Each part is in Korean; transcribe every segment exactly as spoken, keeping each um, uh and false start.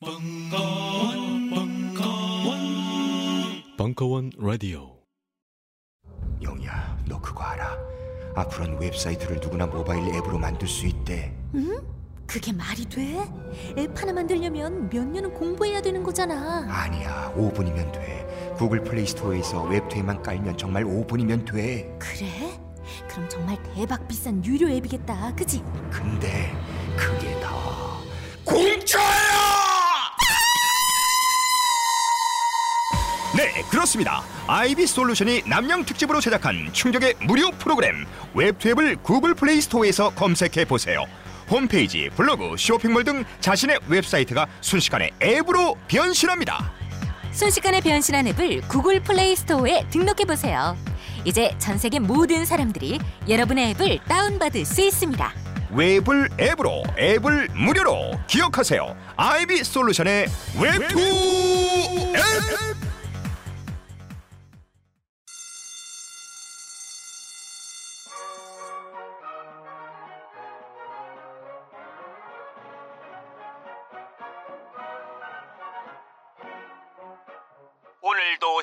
벙커원, 벙커원, 벙커원 라디오. 영희야, 너 그거 알아? 앞으로는 웹사이트를 누구나 모바일 앱으로 만들 수 있대. 응? 그게 말이 돼? 앱 하나 만들려면 몇 년은 공부해야 되는 거잖아. 아니야, 오 분이면 돼. 구글 플레이스토어에서 웹툰만 깔면 정말 오 분이면 돼. 그래? 그럼 정말 대박 비싼 유료 앱이겠다, 그치? 근데 그게 다 공짜야! 네, 그렇습니다. 아이비솔루션이 남양 특집으로 제작한 충격의 무료 프로그램 웹툰앱을 구글 플레이스토어에서 검색해보세요. 홈페이지, 블로그, 쇼핑몰 등 자신의 웹사이트가 순식간에 앱으로 변신합니다. 순식간에 변신한 앱을 구글 플레이스토어에 등록해보세요. 이제 전세계 모든 사람들이 여러분의 앱을 다운받을 수 있습니다. 웹을 앱으로, 앱을 무료로. 기억하세요, 아이비솔루션의 웹툰앱. 앱. 오늘도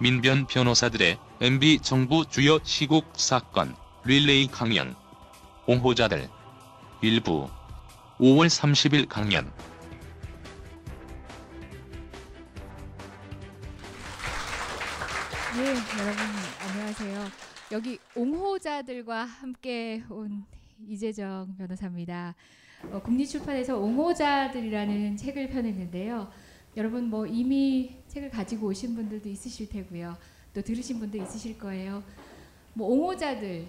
민변 변호사들의 엠비 정부 주요 시국 사건 릴레이 강연 옹호자들 일부 오월 삼십일 강연. 예, 여러분 안녕하세요. 여기 옹호자들과 함께 온 이재정 변호사입니다. 어, 국립출판에서 옹호자들이라는 책을 펴냈는데요. 여러분 뭐 이미 책을 가지고 오신 분들도 있으실 테고요. 또 들으신 분도 있으실 거예요. 뭐 옹호자들,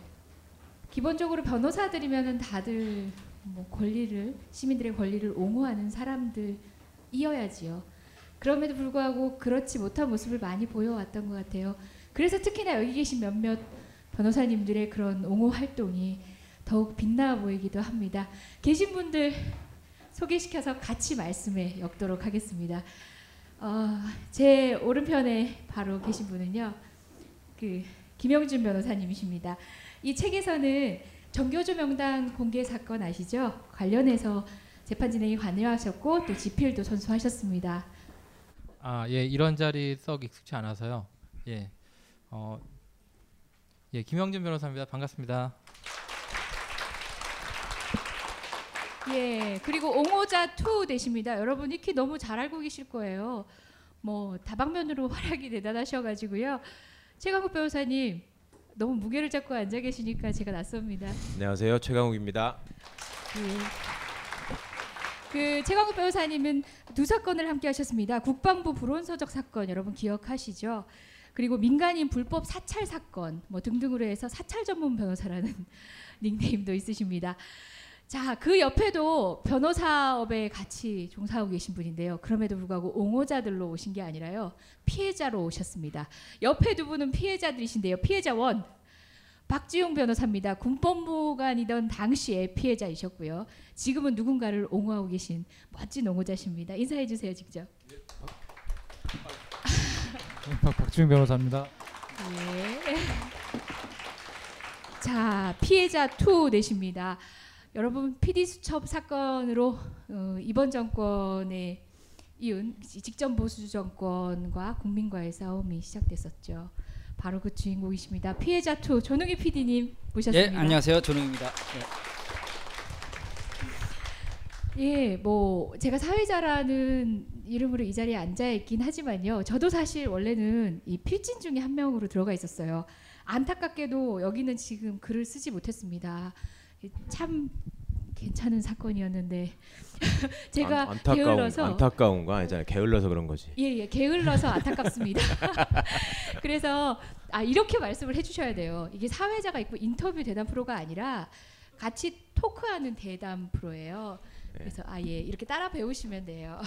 기본적으로 변호사들이면은 다들 뭐 권리를, 시민들의 권리를 옹호하는 사람들이어야지요. 그럼에도 불구하고 그렇지 못한 모습을 많이 보여왔던 것 같아요. 그래서 특히나 여기 계신 몇몇 변호사님들의 그런 옹호 활동이 더욱 빛나 보이기도 합니다. 계신 분들 소개시켜서 같이 말씀에 엮도록 하겠습니다. 어, 제 오른편에 바로 계신 분은요, 그 김영준 변호사님이십니다. 이 책에서는 정교조 명단 공개 사건 아시죠? 관련해서 재판 진행에 관여하셨고 또 지필도 선수하셨습니다. 아, 예, 이런 자리 썩 익숙치 않아서요. 예, 어, 예, 김영준 변호사입니다. 반갑습니다. 예, 그리고 옹호자 투 되십니다. 여러분 익히 너무 잘 알고 계실 거예요. 뭐 다방면으로 활약이 대단하셔가지고요. 최강욱 변호사님, 너무 무게를 잡고 앉아 계시니까 제가 낯섭니다. 안녕하세요, 최강욱입니다. 예. 그 최강욱 변호사님은 두 사건을 함께 하셨습니다. 국방부 불온서적 사건 여러분 기억하시죠? 그리고 민간인 불법 사찰 사건 뭐 등등으로 해서 사찰 전문 변호사라는 닉네임도 있으십니다. 자, 그 옆에도 변호사업에 같이 종사하고 계신 분인데요. 그럼에도 불구하고 옹호자들로 오신 게 아니라요. 피해자로 오셨습니다. 옆에 두 분은 피해자들이신데요. 피해자 원, 박지웅 변호사입니다. 군법무관이던 당시에 피해자이셨고요. 지금은 누군가를 옹호하고 계신 멋진 옹호자십니다. 인사해 주세요, 직접. 네, 박, 박, 박지웅 변호사입니다. 네. 자, 피해자 투 내십니다. 여러분 피디수첩 사건으로 어, 이번 정권의 이은 직전 보수 정권과 국민과의 싸움이 시작됐었죠. 바로 그 주인공이십니다. 피해자 투 조능희 피디님 모셨습니다. 예, 안녕하세요. 조능희입니다. 예. 예, 뭐 제가 사회자라는 이름으로 이 자리에 앉아 있긴 하지만요. 저도 사실 원래는 이 필진 중에 한 명으로 들어가 있었어요. 안타깝게도 여기는 지금 글을 쓰지 못했습니다. 참 괜찮은 사건이었는데 제가 안타까운, 게을러서 안타까운 거 아니잖아요. 게을러서 그런 거지. 예예, 예, 게을러서 안타깝습니다. 그래서 아 이렇게 말씀을 해주셔야 돼요. 이게 사회자가 있고 인터뷰 대담 프로가 아니라 같이 토크하는 대담 프로예요. 그래서 아 예, 이렇게 따라 배우시면 돼요.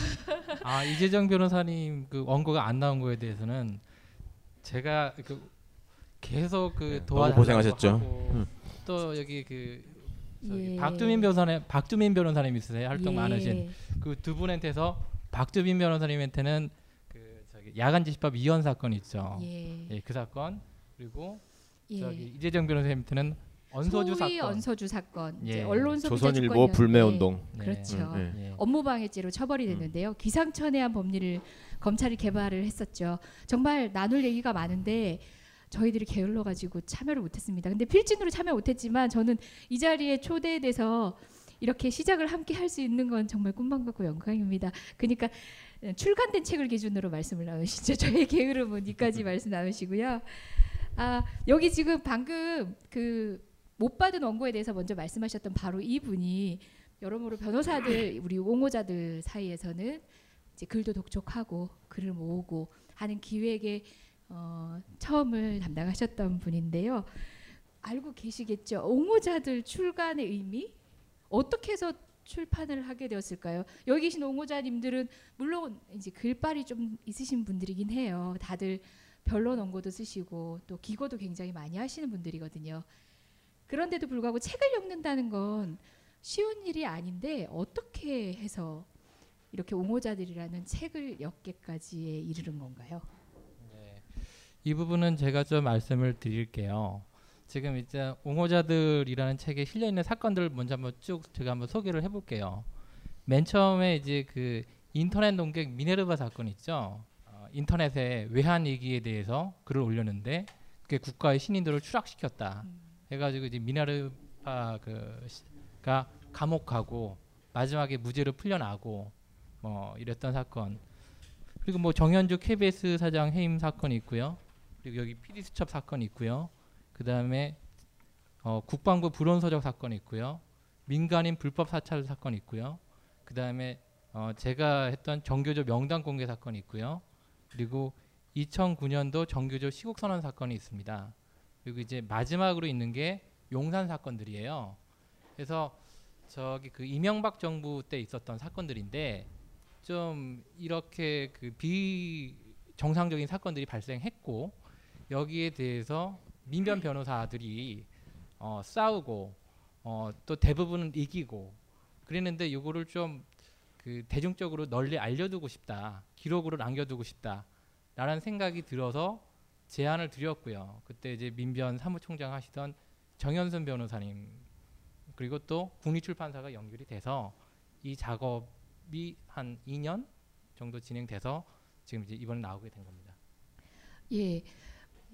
아 이재정 변호사님 그 원고가 안 나온 거에 대해서는 제가 그 계속 그 도와달라고 고생하셨죠. 또 여기 그 예. 박주민 변호사님, 박주민 변호사님 있으세요? 활동 예. 많으신 그 두 분한테서 박주민 변호사님한테는 그 저기 야간지시법 이혼 사건 있죠. 예. 예, 그 사건 그리고 예. 저기 이재정 변호사님한테는 언서주 소위 사건, 언서주 사건, 예. 이제 언론소 조선일보 불매운동, 예. 그렇죠. 예. 예. 업무방해죄로 처벌이 됐는데요. 음. 기상천외한 법리를 검찰이 개발을 했었죠. 정말 나눌 얘기가 많은데. 저희들이 게을러가지고 참여를 못했습니다. 근데 필진으로 참여 못했지만 저는 이 자리에 초대돼서 이렇게 시작을 함께 할 수 있는 건 정말 꿈만 같고 영광입니다. 그러니까 출간된 책을 기준으로 말씀을 나누시죠. 저의 게으름은 이까지 말씀 나누시고요. 아 여기 지금 방금 그 못 받은 원고에 대해서 먼저 말씀하셨던 바로 이분이 여러모로 변호사들, 우리 옹호자들 사이에서는 이제 글도 독촉하고 글을 모으고 하는 기획에 어, 처음을 담당하셨던 분인데요. 알고 계시겠죠? 옹호자들 출간의 의미? 어떻게 해서 출판을 하게 되었을까요? 여기 계신 옹호자님들은 물론 이제 글빨이 좀 있으신 분들이긴 해요. 다들 변론 원고도 쓰시고 또 기고도 굉장히 많이 하시는 분들이거든요. 그런데도 불구하고 책을 읽는다는 건 쉬운 일이 아닌데 어떻게 해서 이렇게 옹호자들이라는 책을 엮기까지에 이르는 건가요? 이 부분은 제가 좀 말씀을 드릴게요. 지금 이제 옹호자들이라는 책에 실려 있는 사건들을 먼저 한번 쭉 제가 한번 소개를 해볼게요. 맨 처음에 이제 그 인터넷 농객 미네르바 사건 있죠. 어, 인터넷에 외환 위기에 대해서 글을 올렸는데 그게 국가의 신인들을 추락시켰다. 음. 해가지고 이제 미네르바 그가 감옥 가고 마지막에 무죄로 풀려나고 뭐 이랬던 사건. 그리고 뭐 정현주 케이비에스 사장 해임 사건이 있고요. 그리고 여기 피디수첩 사건이 있고요. 그 다음에 어, 국방부 불온서적 사건이 있고요. 민간인 불법 사찰 사건이 있고요. 그 다음에 어, 제가 했던 정교조 명단 공개 사건이 있고요. 그리고 이천구 년도 정교조 시국선언 사건이 있습니다. 그리고 이제 마지막으로 있는 게 용산 사건들이에요. 그래서 저기 그 이명박 정부 때 있었던 사건들인데 좀 이렇게 그 비정상적인 사건들이 발생했고 여기에 대해서 민변 변호사들이 어, 싸우고 어, 또 대부분은 이기고 그랬는데 이거를 좀 그 대중적으로 널리 알려두고 싶다, 기록으로 남겨두고 싶다라는 생각이 들어서 제안을 드렸고요. 그때 이제 민변 사무총장 하시던 정연순 변호사님 그리고 또 국립출판사가 연결이 돼서 이 작업 한 이 년 정도 진행돼서 지금 이제 이번에 나오게 된 겁니다. 예,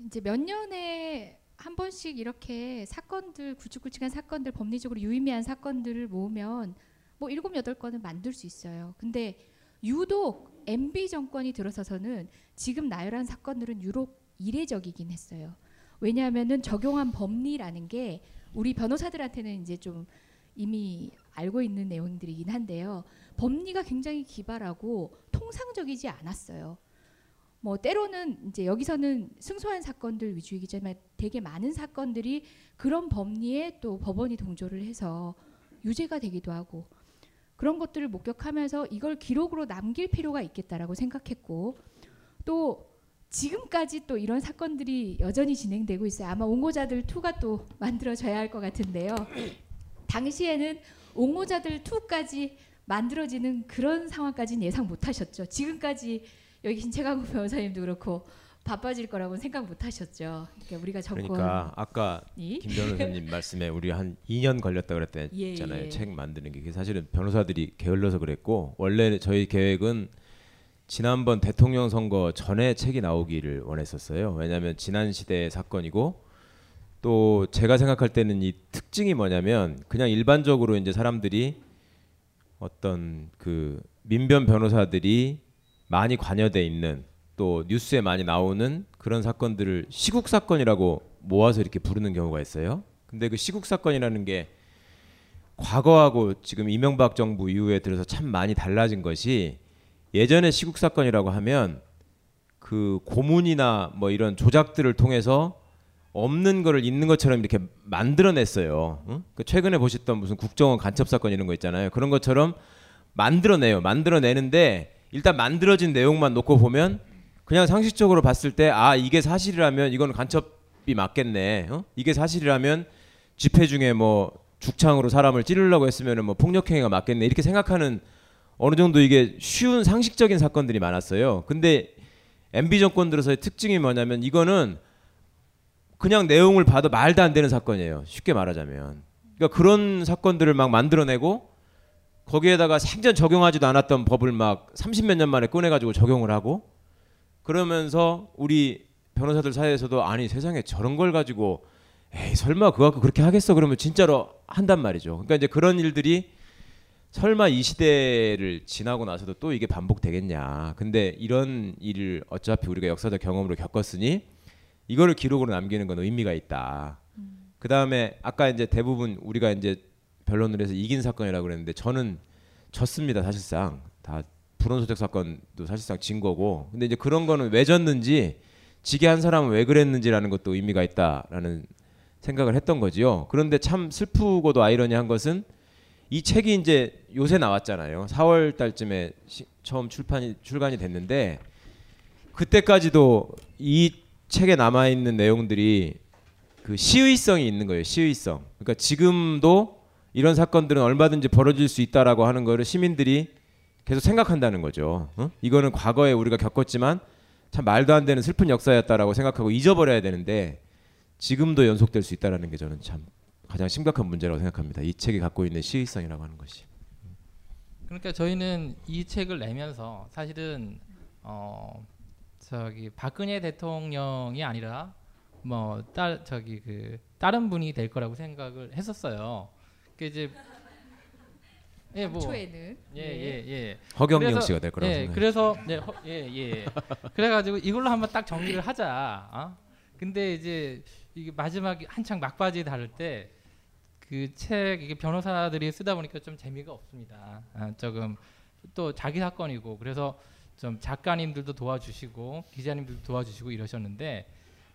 이제 몇 년에 한 번씩 이렇게 사건들, 굵직굵직한 사건들, 법리적으로 유의미한 사건들을 모으면 뭐 일곱 여덟 건을 만들 수 있어요. 근데 유독 엠비 정권이 들어서서는 지금 나열한 사건들은 유독 이례적이긴 했어요. 왜냐하면은 적용한 법리라는 게 우리 변호사들한테는 이제 좀 이미 알고 있는 내용들이긴 한데요. 법리가 굉장히 기발하고 통상적이지 않았어요. 뭐 때로는 이제 여기서는 승소한 사건들 위주이기지만 되게 많은 사건들이 그런 법리에 또 법원이 동조를 해서 유죄가 되기도 하고, 그런 것들을 목격하면서 이걸 기록으로 남길 필요가 있겠다라고 생각했고, 또 지금까지 또 이런 사건들이 여전히 진행되고 있어요. 아마 옹호자들 이가 또 만들어져야 할 것 같은데요. 당시에는 옹호자들 이까지 만들어지는 그런 상황까지는 예상 못하셨죠. 지금까지 여기 계신 최강욱 변호사님도 그렇고 바빠질 거라고는 생각 못하셨죠. 그러니까 우리가 정권이 그러니까 아까 김 변호사님 말씀에 우리 한 이 년 걸렸다 그랬잖아요. 예, 예. 책 만드는 게 사실은 변호사들이 게을러서 그랬고, 원래 저희 계획은 지난번 대통령 선거 전에 책이 나오기를 원했었어요. 왜냐하면 지난 시대의 사건이고, 또 제가 생각할 때는 이 특징이 뭐냐면 그냥 일반적으로 이제 사람들이 어떤 그 민변 변호사들이 많이 관여돼 있는, 또 뉴스에 많이 나오는 그런 사건들을 시국 사건이라고 모아서 이렇게 부르는 경우가 있어요. 근데 그 시국 사건이라는 게 과거하고 지금 이명박 정부 이후에 들어서 참 많이 달라진 것이, 예전에 시국 사건이라고 하면 그 고문이나 뭐 이런 조작들을 통해서 없는 거를 있는 것처럼 이렇게 만들어냈어요. 응? 그 최근에 보셨던 무슨 국정원 간첩 사건 이런 거 있잖아요. 그런 것처럼 만들어내요. 만들어내는데 일단 만들어진 내용만 놓고 보면 그냥 상식적으로 봤을 때 아, 이게 사실이라면 이건 간첩이 맞겠네. 어? 이게 사실이라면 집회 중에 뭐 죽창으로 사람을 찌르려고 했으면 뭐 폭력행위가 맞겠네. 이렇게 생각하는 어느 정도 이게 쉬운 상식적인 사건들이 많았어요. 근데 엠비 정권 들어서의 특징이 뭐냐면 이거는 그냥 내용을 봐도 말도 안 되는 사건이에요. 쉽게 말하자면. 그러니까 그런 사건들을 막 만들어내고 거기에다가 생전 적용하지도 않았던 법을 막 삼십몇 년 만에 꺼내가지고 적용을 하고, 그러면서 우리 변호사들 사이에서도 아니 세상에 저런 걸 가지고 에이 설마 그거 갖고 그렇게 하겠어 그러면 진짜로 한단 말이죠. 그러니까 이제 그런 일들이 설마 이 시대를 지나고 나서도 또 이게 반복되겠냐. 근데 이런 일을 어차피 우리가 역사적 경험으로 겪었으니 이거를 기록으로 남기는 건 의미가 있다. 음. 그 다음에 아까 이제 대부분 우리가 이제 변론을 해서 이긴 사건이라고 그랬는데 저는 졌습니다. 사실상 다 불온소득 사건도 사실상 진 거고, 근데 이제 그런 거는 왜 졌는지, 지게 한 사람은 왜 그랬는지라는 것도 의미가 있다라는 생각을 했던 거지요. 그런데 참 슬프고도 아이러니한 것은 이 책이 이제 요새 나왔잖아요. 사월 달쯤에 시, 처음 출판이 출간이 됐는데 그때까지도 이 책에 남아 있는 내용들이 그 시의성이 있는 거예요. 시의성. 그러니까 지금도 이런 사건들은 얼마든지 벌어질 수 있다라고 하는 거를 시민들이 계속 생각한다는 거죠. 어? 이거는 과거에 우리가 겪었지만 참 말도 안 되는 슬픈 역사였다라고 생각하고 잊어버려야 되는데 지금도 연속될 수 있다라는 게 저는 참 가장 심각한 문제라고 생각합니다. 이 책이 갖고 있는 시의성이라고 하는 것이. 그러니까 저희는 이 책을 내면서 사실은 어 저기 박근혜 대통령이 아니라 뭐 딸 저기 그 다른 분이 될 거라고 생각을 했었어요. 그 이제 예, 뭐 초에는 예예예 예, 예. 허경영 씨가 될 거라고 생각해요. 그래서 예예 예, 예. 그래가지고 이걸로 한번 딱 정리를 하자. 어? 근데 이제 이게 마지막 한창 막바지 다룰 때 그 책 이게 변호사들이 쓰다 보니까 좀 재미가 없습니다. 아, 조금 또 자기 사건이고, 그래서 좀 작가님들도 도와주시고 기자님들도 도와주시고 이러셨는데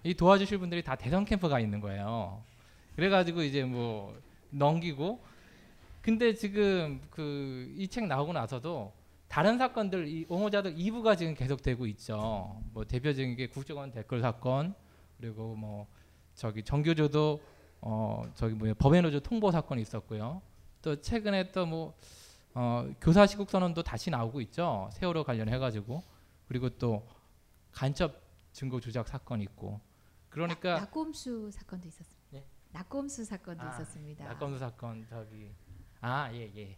이 도와주실 분들이 다 대선 캠프가 있는 거예요. 그래가지고 이제 뭐 넘기고, 근데 지금 그 이 책 나오고 나서도 다른 사건들 이 옹호자들 이 부가 지금 계속되고 있죠. 뭐 대표적인 게 국정원 댓글 사건, 그리고 뭐 저기 정교조도 어 저기 뭐야 법외노조 통보 사건이 있었고요. 또 최근에 또 뭐 어 교사 시국 선언도 다시 나오고 있죠. 세월호 관련해 가지고. 그리고 또 간첩 증거 조작 사건 있고. 그러니까 낙곰수 사건도 있었어요. 낙검수 사건도 아, 있었습니다. 낙검수 사건 저기 아 예예. 예.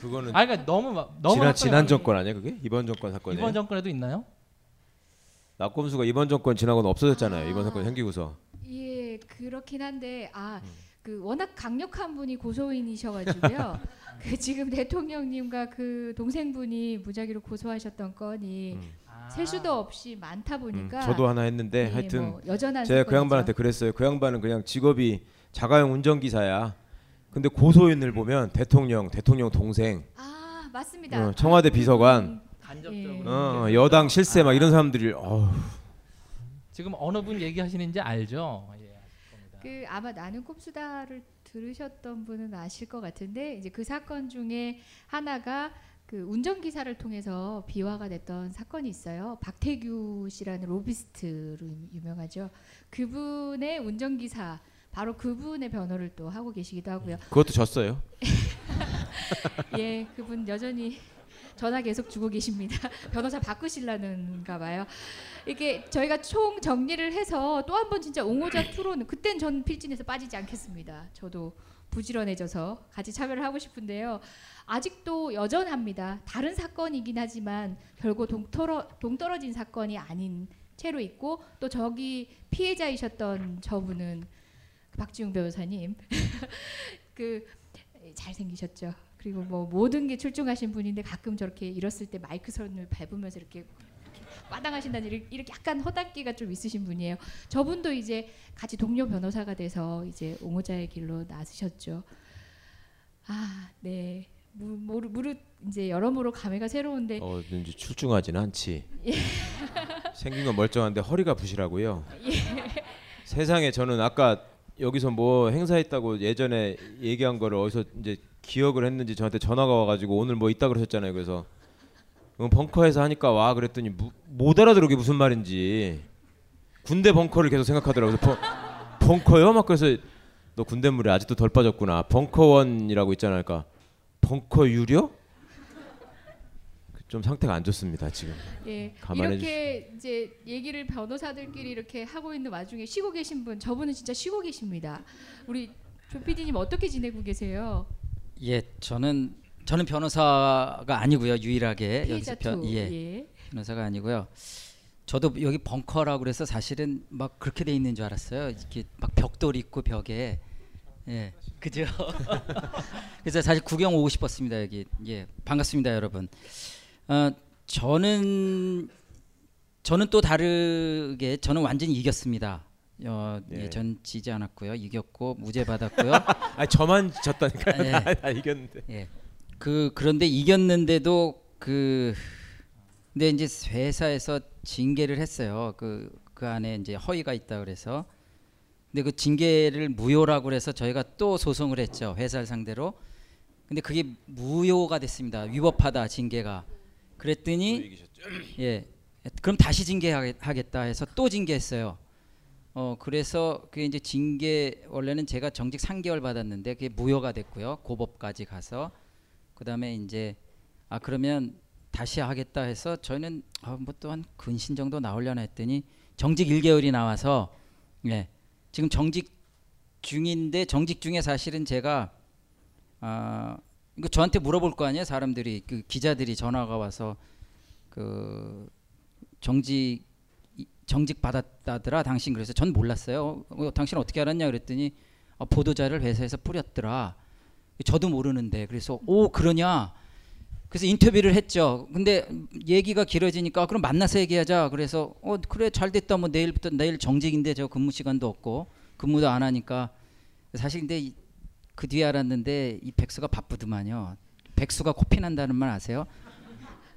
그거는 아 그러니까 너무 너무 지난 지난 정권 아니에요 그게? 이번 정권 사건이에요? 이번 정권에도 있나요? 낙검수가 이번 정권 지나고는 없어졌잖아요. 아, 이번 사건 생기고서. 예 그렇긴 한데 아 그 음. 워낙 강력한 분이 고소인이셔가지고요. 그 지금 대통령님과 그 동생분이 무작위로 고소하셨던 건이. 음. 셀 수도 없이 많다 보니까 음, 저도 하나 했는데 네, 하여튼 뭐 여전한 제가 그 양반한테 그랬어요. 그 양반은 그냥 직업이 자가용 운전기사야. 근데 고소인을 보면 대통령, 대통령 동생, 아, 맞습니다. 어, 청와대 비서관, 간접적으로 어, 어, 여당 실세 아. 막 이런 사람들이 어. 지금 어느 분 얘기하시는지 알죠? 예, 그 아마 나는 꼽수다를 들으셨던 분은 아실 것 같은데 이제 그 사건 중에 하나가 그 운전기사를 통해서 비화가 됐던 사건이 있어요. 박태규 씨라는 로비스트로 유명하죠. 그분의 운전기사, 바로 그분의 변호를 또 하고 계시기도 하고요. 그것도 졌어요. 예, 그분 여전히 전화 계속 주고 계십니다. 변호사 바꾸시려는가 봐요. 이렇게 저희가 총 정리를 해서 또 한 번 진짜 옹호자 토론, 그땐 전 필진에서 빠지지 않겠습니다. 저도 부지런해져서 같이 참여를 하고 싶은데요. 아직도 여전합니다. 다른 사건이긴 하지만 결국 동떨어, 동떨어진 사건이 아닌 채로 있고, 또 저기 피해자이셨던 저분은 박지웅 변호사님 그 잘생기셨죠. 그리고 뭐 모든 게 출중하신 분인데 가끔 저렇게 이랬을 때 마이크 선을 밟으면서 이렇게 마당하신다는 이렇게 약간 허당기가 좀 있으신 분이에요. 저분도 이제 같이 동료 변호사가 돼서 이제 옹호자의 길로 나서셨죠. 아, 네. 무르 무르 이제 여러모로 감회가 새로운데. 어, 이제 출중하지는 않지. 예. 생긴 건 멀쩡한데 허리가 부실하고요. 예. 세상에, 저는 아까 여기서 뭐 행사했다고 예전에 얘기한 거를 어디서 이제 기억을 했는지 저한테 전화가 와가지고 오늘 뭐 있다 그러셨잖아요. 그래서 벙커에서 하니까 와 그랬더니 무, 못 알아들어게 무슨 말인지 군대 벙커를 계속 생각하더라고요. 벙, 벙커요? 막 그래서 너 군대물에 아직도 덜 빠졌구나. 벙커원이라고 있잖아요. 그러니까 벙커 유료? 좀 상태가 안 좋습니다 지금. 예, 이렇게 주시고. 이제 얘기를 변호사들끼리 이렇게 하고 있는 와중에 쉬고 계신 분, 저분은 진짜 쉬고 계십니다. 우리 조 피디님 어떻게 지내고 계세요? 예, 저는 저는 변호사가 아니고요. 유일하게 여기서 변, 예, 예. 변호사가 아니고요. 저도 여기 벙커라고 그래서 사실은 막 그렇게 돼 있는 줄 알았어요. 이렇게 막 벽돌 있고 벽에. 예, 그죠? 그래서 사실 구경 오고 싶었습니다 여기. 예, 반갑습니다 여러분. 어, 저는 저는 또 다르게 저는 완전히 이겼습니다. 어, 예. 예, 전 지지 않았고요. 이겼고 무죄 받았고요. 아, 저만 졌다니까요. 예. 아, 이겼는데. 예. 그 그런데 이겼는데도 그 근데 이제 회사에서 징계를 했어요. 그 그 안에 이제 허위가 있다 그래서. 근데 그 징계를 무효라고 그래서 저희가 또 소송을 했죠. 회사를 상대로. 근데 그게 무효가 됐습니다. 위법하다 징계가. 그랬더니 예. 그럼 다시 징계하겠다 해서 또 징계했어요. 어, 그래서 그게 이제 징계, 원래는 제가 정직 삼 개월 받았는데 그게 무효가 됐고요. 고법까지 가서 그다음에 이제 아 그러면 다시 하겠다 해서 저희는 아, 뭐 또 한 근신 정도 나오려나 했더니 정직 일 개월이 나와서 예. 지금 정직 중인데 정직 중에 사실은 제가 아 이거 저한테 물어볼 거 아니에요 사람들이. 그 기자들이 전화가 와서 그 정직 정직 받았다더라 당신. 그래서 전 몰랐어요. 어, 당신 어떻게 알았냐 그랬더니 아, 보도자를 회사에서 뿌렸더라. 저도 모르는데. 그래서 오 그러냐. 그래서 인터뷰를 했죠. 근데 얘기가 길어지니까 아, 그럼 만나서 얘기하자. 그래서 어 그래 잘 됐다. 뭐 내일부터 내일 정직인데 저 근무 시간도 없고 근무도 안 하니까. 사실 근데 이, 그 뒤에 알았는데 이 백수가 바쁘더만요. 백수가 코피난다는 말 아세요?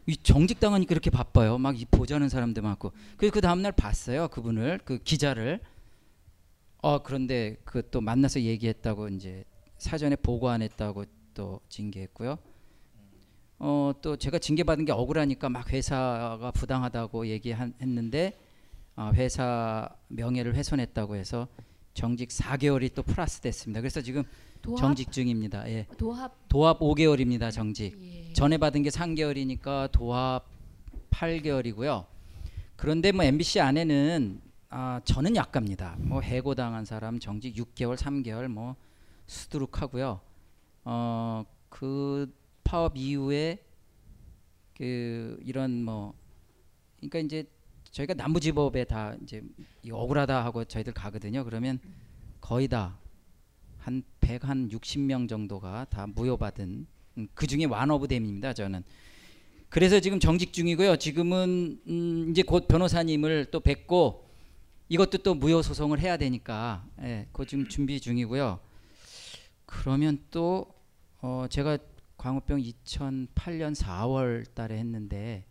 이 정직 당하니까 그렇게 바빠요. 막 이 보자는 사람들 많고. 그래서 그 다음날 봤어요 그분을, 그 기자를. 어 그런데 그 또 만나서 얘기했다고 이제 사전에 보고 안 했다고 또 징계했고요. 어, 또 제가 징계받은 게 억울하니까 막 회사가 부당하다고 얘기했는데 어, 회사 명예를 훼손했다고 해서 정직 사 개월이 또 플러스 됐습니다. 그래서 지금 도합? 정직 중입니다. 예. 도합? 도합 오 개월입니다. 정직. 예. 전에 받은 게 삼 개월이니까 도합 팔 개월이고요. 그런데 뭐 엠비씨 안에는 아, 저는 약갑니다. 뭐 해고당한 사람 정직 육 개월, 삼 개월 뭐 수두룩하고요. 어, 그 파업 이후에 그 이런 뭐 그러니까 이제 저희가 남부지법에 다 이제 억울하다 하고 저희들 가거든요. 그러면 거의 다 한 백육십 명 정도가 다 무효받은, 음, 그 중에 완오브댐입니다 저는. 그래서 지금 정직 중이고요. 지금은 음, 이제 곧 변호사님을 또 뵙고 이것도 또 무효 소송을 해야 되니까 예, 그거 지금 준비 중이고요. 그러면 또 어, 제가 광우병 이천팔 년 사 월 달에 했는데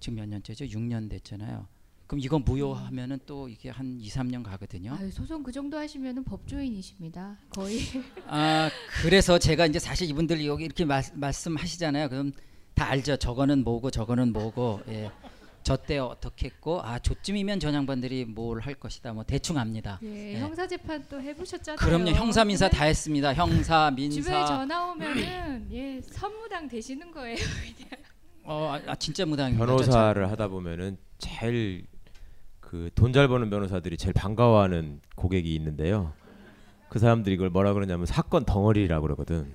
지금 몇 년째죠? 육 년 됐잖아요. 그럼 이거 무효하면은 또 이게 한 이, 삼 년 가거든요. 아유, 소송 그 정도 하시면은 법조인이십니다. 거의. 아, 그래서 제가 이제 사실 이분들이 여기 이렇게 마, 말씀하시잖아요. 그럼 다 알죠. 저거는 뭐고 저거는 뭐고. 예. 저 때 어떻게 했고, 아, 저쯤이면 저 양반들이 뭘 할 것이다. 뭐 대충 압니다. 예, 예. 형사 재판 또 해보셨잖아요. 그럼요. 형사 민사 다 했습니다. 형사 민사. 주변에 전화 오면은 예, 선무당 되시는 거예요. 어, 아, 아, 진짜 무당입니다. 변호사를 하다 보면은 제일 그 돈 잘 버는 변호사들이 제일 반가워하는 고객이 있는데요. 그 사람들이 이걸 뭐라 그러냐면 사건 덩어리라고 그러거든.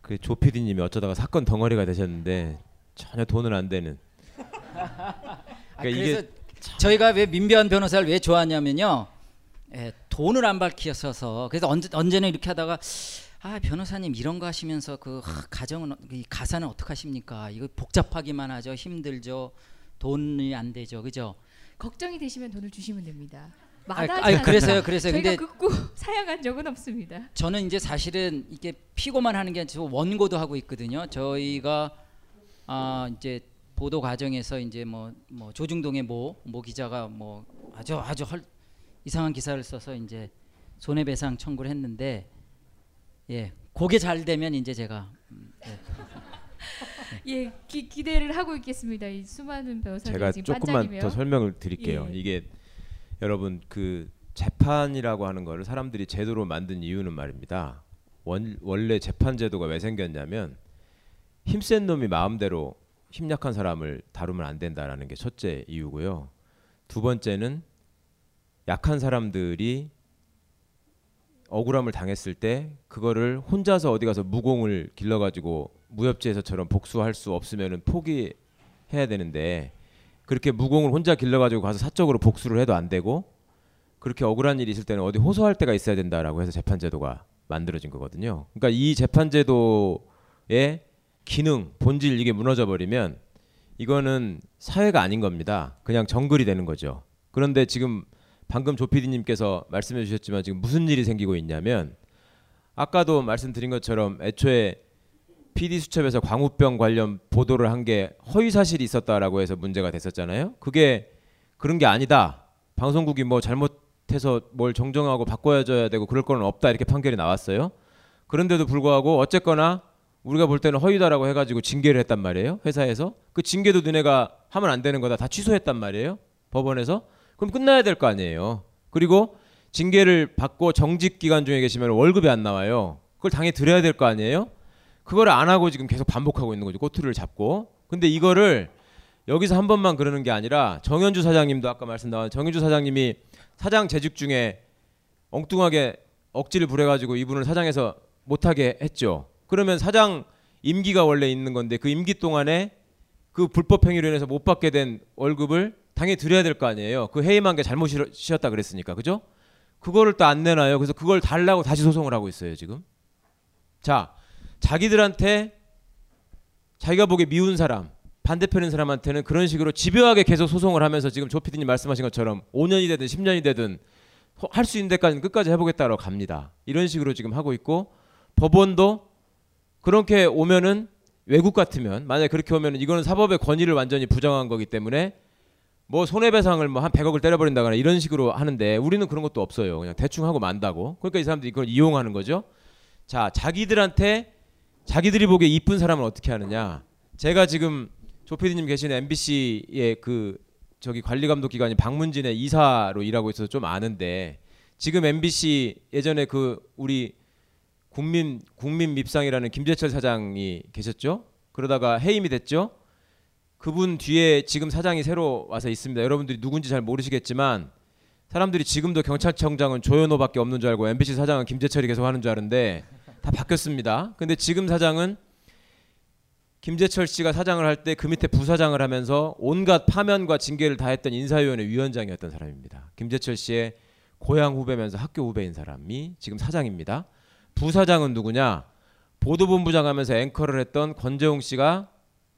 그 조 피디님이 어쩌다가 사건 덩어리가 되셨는데 전혀 돈은 안 되는. 그러니까 아, 그래서 이게 저희가 왜 민변 변호사를 왜 좋아하냐면요, 예, 돈을 안 밝히셔서. 그래서 언제, 언제는 이렇게 하다가 아, 변호사님 이런 거 하시면서 그 하, 가정은 이 가사는 어떻게 하십니까? 이거 복잡하기만 하죠. 힘들죠. 돈이 안 되죠. 그죠? 걱정이 되시면 돈을 주시면 됩니다. 마다하지 않아요. 그래서요. 그래서요. 저희가 긋고 사양한 적은 없습니다. 저는 이제 사실은 이게 피고만 하는 게 아니라 원고도 하고 있거든요. 저희가 아, 이제 보도 과정에서 이제 뭐, 뭐 조중동의 모, 모 기자가 뭐 아주 아주 헐, 이상한 기사를 써서 이제 손해배상 청구를 했는데, 예, 그게 잘 되면 이제 제가 음, 예, 예, 기, 기대를 하고 있겠습니다. 이 수많은 변호사들이 제가 지금 조금만 반짝이며. 더 설명을 드릴게요. 예. 이게 여러분 그 재판이라고 하는 거를 사람들이 제도로 만든 이유는 말입니다. 원, 원래 재판 제도가 왜 생겼냐면 힘센 놈이 마음대로 힘약한 사람을 다루면 안 된다라는 게 첫째 이유고요. 두 번째는 약한 사람들이 억울함을 당했을 때 그거를 혼자서 어디 가서 무공을 길러가지고 무협지에서처럼 복수할 수 없으면은 포기해야 되는데, 그렇게 무공을 혼자 길러가지고 가서 사적으로 복수를 해도 안 되고, 그렇게 억울한 일이 있을 때는 어디 호소할 데가 있어야 된다라고 해서 재판제도가 만들어진 거거든요. 그러니까 이 재판제도의 기능, 본질 이게 무너져버리면 이거는 사회가 아닌 겁니다. 그냥 정글이 되는 거죠. 그런데 지금 방금 조 피디님께서 말씀해 주셨지만 지금 무슨 일이 생기고 있냐면, 아까도 말씀드린 것처럼 애초에 피디수첩에서 광우병 관련 보도를 한 게 허위사실이 있었다라고 해서 문제가 됐었잖아요. 그게 그런 게 아니다. 방송국이 뭐 잘못해서 뭘 정정하고 바꿔줘야 되고 그럴 건 없다. 이렇게 판결이 나왔어요. 그런데도 불구하고 어쨌거나 우리가 볼 때는 허위다라고 해가지고 징계를 했단 말이에요. 회사에서. 그 징계도 너네가 하면 안 되는 거다. 다 취소했단 말이에요. 법원에서. 그럼 끝나야 될 거 아니에요. 그리고 징계를 받고 정직 기간 중에 계시면 월급이 안 나와요. 그걸 당해 드려야 될 거 아니에요. 그걸 안 하고 지금 계속 반복하고 있는 거죠. 꼬투리를 잡고. 근데 이거를 여기서 한 번만 그러는 게 아니라 정현주 사장님도 아까 말씀 나왔는데, 정현주 사장님이 사장 재직 중에 엉뚱하게 억지를 부려가지고 이분을 사장에서 못하게 했죠. 그러면 사장 임기가 원래 있는 건데 그 임기 동안에 그 불법 행위로 인해서 못 받게 된 월급을 당해 드려야 될 거 아니에요. 그 해임한 게 잘못이었다 그랬으니까. 그죠? 그거를 또 안 내놔요. 그래서 그걸 달라고 다시 소송을 하고 있어요, 지금. 자, 자기들한테 자기가 보기에 미운 사람, 반대편인 사람한테는 그런 식으로 집요하게 계속 소송을 하면서 지금 조 피디님 말씀하신 것처럼 오 년이 되든 십 년이 되든 할 수 있는 데까지는 끝까지 해보겠다고 갑니다. 이런 식으로 지금 하고 있고, 법원도 그렇게 오면은, 외국 같으면 만약에 그렇게 오면은 이거는 사법의 권위를 완전히 부정한 거기 때문에 뭐 손해배상을 뭐 한 백억을 때려버린다거나 이런 식으로 하는데, 우리는 그런 것도 없어요. 그냥 대충 하고 만다고. 그러니까 이 사람들이 이걸 이용하는 거죠. 자, 자기들한테 자기들이 보기에 이쁜 사람은 어떻게 하느냐. 제가 지금 조 피디님 계신 엠비씨의 그 저기 관리감독기관인 박문진의 이사로 일하고 있어서 좀 아는데, 지금 엠비씨 예전에 그 우리 국민 국민 밉상이라는 김재철 사장이 계셨죠. 그러다가 해임이 됐죠. 그분 뒤에 지금 사장이 새로 와서 있습니다. 여러분들이 누군지 잘 모르시겠지만 사람들이 지금도 경찰청장은 조현호밖에 없는 줄 알고 엠비씨 사장은 김재철이 계속 하는 줄 아는데 다 바뀌었습니다. 근데 지금 사장은 김재철 씨가 사장을 할 때 그 밑에 부사장을 하면서 온갖 파면과 징계를 다 했던 인사위원회 위원장이었던 사람입니다. 김재철 씨의 고향 후배면서 학교 후배인 사람이 지금 사장입니다. 부사장은 누구냐? 보도본부장 하면서 앵커를 했던 권재홍 씨가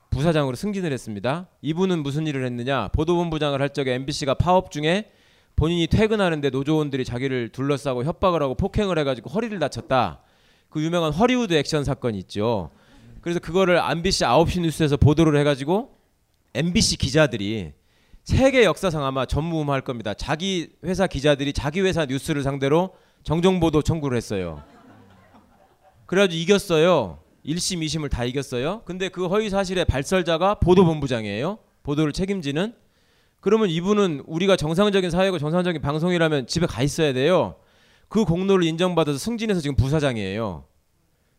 부사장으로 승진을 했습니다. 이분은 무슨 일을 했느냐? 보도본부장을 할 적에 엠비씨가 파업 중에 본인이 퇴근하는데 노조원들이 자기를 둘러싸고 협박을 하고 폭행을 해가지고 허리를 다쳤다. 그 유명한 허리우드 액션 사건 있죠. 그래서 그거를 엠비씨 아홉 시 뉴스에서 보도를 해가지고 엠비씨 기자들이 세계 역사상 아마 전무후무할 겁니다. 자기 회사 기자들이 자기 회사 뉴스를 상대로 정정보도 청구를 했어요. 그래가지고 이겼어요. 일 심, 이 심을 다 이겼어요. 근데 그 허위사실의 발설자가 보도본부장이에요. 보도를 책임지는. 그러면 이분은 우리가 정상적인 사회고 정상적인 방송이라면 집에 가 있어야 돼요. 그 공로를 인정받아서 승진해서 지금 부사장이에요.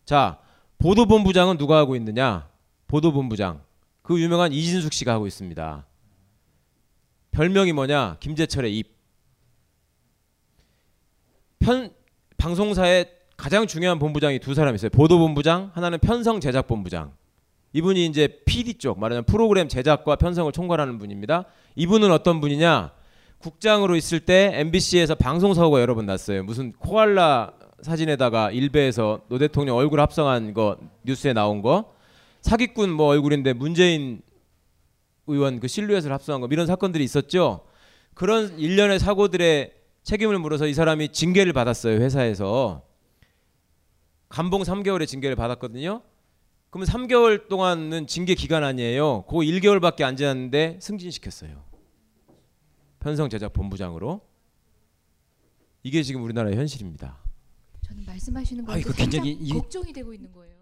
자, 보도본부장은 누가 하고 있느냐? 보도본부장. 그 유명한 이진숙 씨가 하고 있습니다. 별명이 뭐냐? 김재철의 입. 편, 방송사의 가장 중요한 본부장이 두 사람 있어요. 보도본부장, 하나는 편성제작본부장. 이분이 이제 피디 쪽, 말하자면 프로그램 제작과 편성을 총괄하는 분입니다. 이분은 어떤 분이냐? 국장으로 있을 때 엠비씨에서 방송사고가 여러 번 났어요. 무슨 코알라 사진에다가 일베에서 노 대통령 얼굴 합성한 거 뉴스에 나온 거, 사기꾼 뭐 얼굴인데 문재인 의원 그 실루엣을 합성한 거, 이런 사건들이 있었죠. 그런 일련의 사고들의 책임을 물어서 이 사람이 징계를 받았어요. 회사에서 감봉 삼 개월의 징계를 받았거든요. 그러면 삼 개월 동안은 징계 기간 아니에요. 그 일 개월밖에 안 지났는데 승진시켰어요. 편성제작본부장으로. 이게 지금 우리나라의 현실입니다. 저는 말씀하시는 것도 아, 굉장히 이... 걱정이 되고 있는 거예요.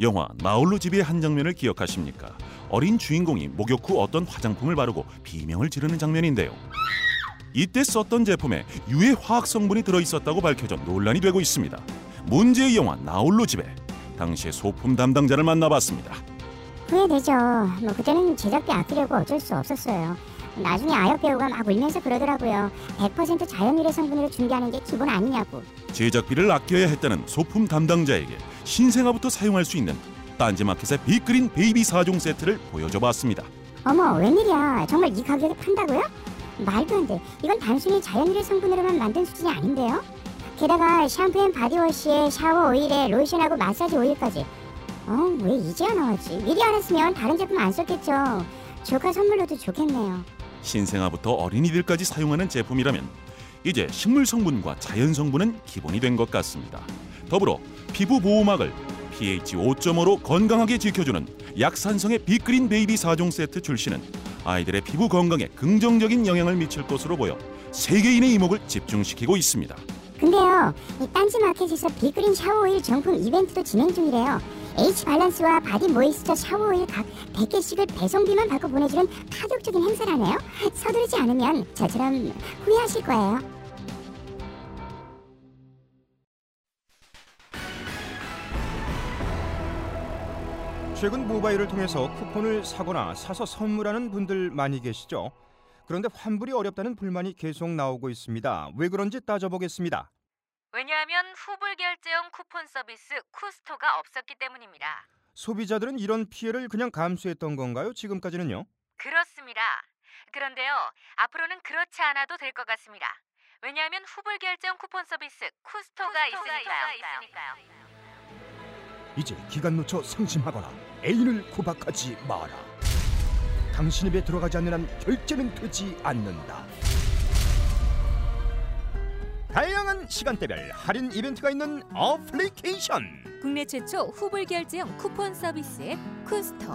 영화 나홀로 집의 한 장면을 기억하십니까? 어린 주인공이 목욕 후 어떤 화장품을 바르고 비명을 지르는 장면인데요. 이때 썼던 제품에 유해 화학 성분이 들어있었다고 밝혀져 논란이 되고 있습니다. 문제의 영화 나홀로 집에 당시의 소품 담당자를 만나봤습니다. 후회되죠. 뭐 그때는 제작비 아끼려고 어쩔 수 없었어요. 나중에 아역 배우가 막 울면서 그러더라고요. 백 퍼센트 자연 유래 성분으로 준비하는 게 기본 아니냐고. 제작비를 아껴야 했다는 소품 담당자에게 신생아부터 사용할 수 있는 딴지마켓의 빅그린 베이비 사 종 세트를 보여줘봤습니다. 어머, 웬일이야. 정말 이 가격에 판다고요? 말도 안 돼. 이건 단순히 자연 유래 성분으로만 만든 수준이 아닌데요. 게다가 샴푸 앤 바디워시에 샤워 오일에 로션하고 마사지 오일까지. 어, 왜 이제야 나왔지? 미리 알았으면 다른 제품 안 썼겠죠. 조카 선물로도 좋겠네요. 신생아부터 어린이들까지 사용하는 제품이라면 이제 식물 성분과 자연 성분은 기본이 된 것 같습니다. 더불어 피부 보호막을 pH 오 점 오로 건강하게 지켜주는 약산성의 빅그린 베이비 사 종 세트 출시는 아이들의 피부 건강에 긍정적인 영향을 미칠 것으로 보여 세계인의 이목을 집중시키고 있습니다. 근데요, 이 딴지마켓에서 빅그린 샤워오일 정품 이벤트도 진행 중이래요. H발란스와 바디 모이스처 샤워오일 각 백 개씩을 배송비만 받고 보내주는 파격적인 행사라네요. 서두르지 않으면 저처럼 후회하실 거예요. 최근 모바일을 통해서 쿠폰을 사거나 사서 선물하는 분들 많이 계시죠? 그런데 환불이 어렵다는 불만이 계속 나오고 있습니다. 왜 그런지 따져보겠습니다. 왜냐하면 후불 결제형 쿠폰 서비스 쿠스토가 없었기 때문입니다. 소비자들은 이런 피해를 그냥 감수했던 건가요? 지금까지는요? 그렇습니다. 그런데요, 앞으로는 그렇지 않아도 될 것 같습니다. 왜냐하면 후불 결제형 쿠폰 서비스 쿠스토가, 쿠스토가 있으니까요. 있으니까요. 이제 기간 놓쳐 상심하거나 애인을 구박하지 마라. 당신 입에 들어가지 않는 한 결제는 되지 않는다. 다양한 시간대별 할인 이벤트가 있는 어플리케이션. 국내 최초 후불 결제형 쿠폰 서비스의 쿠스토.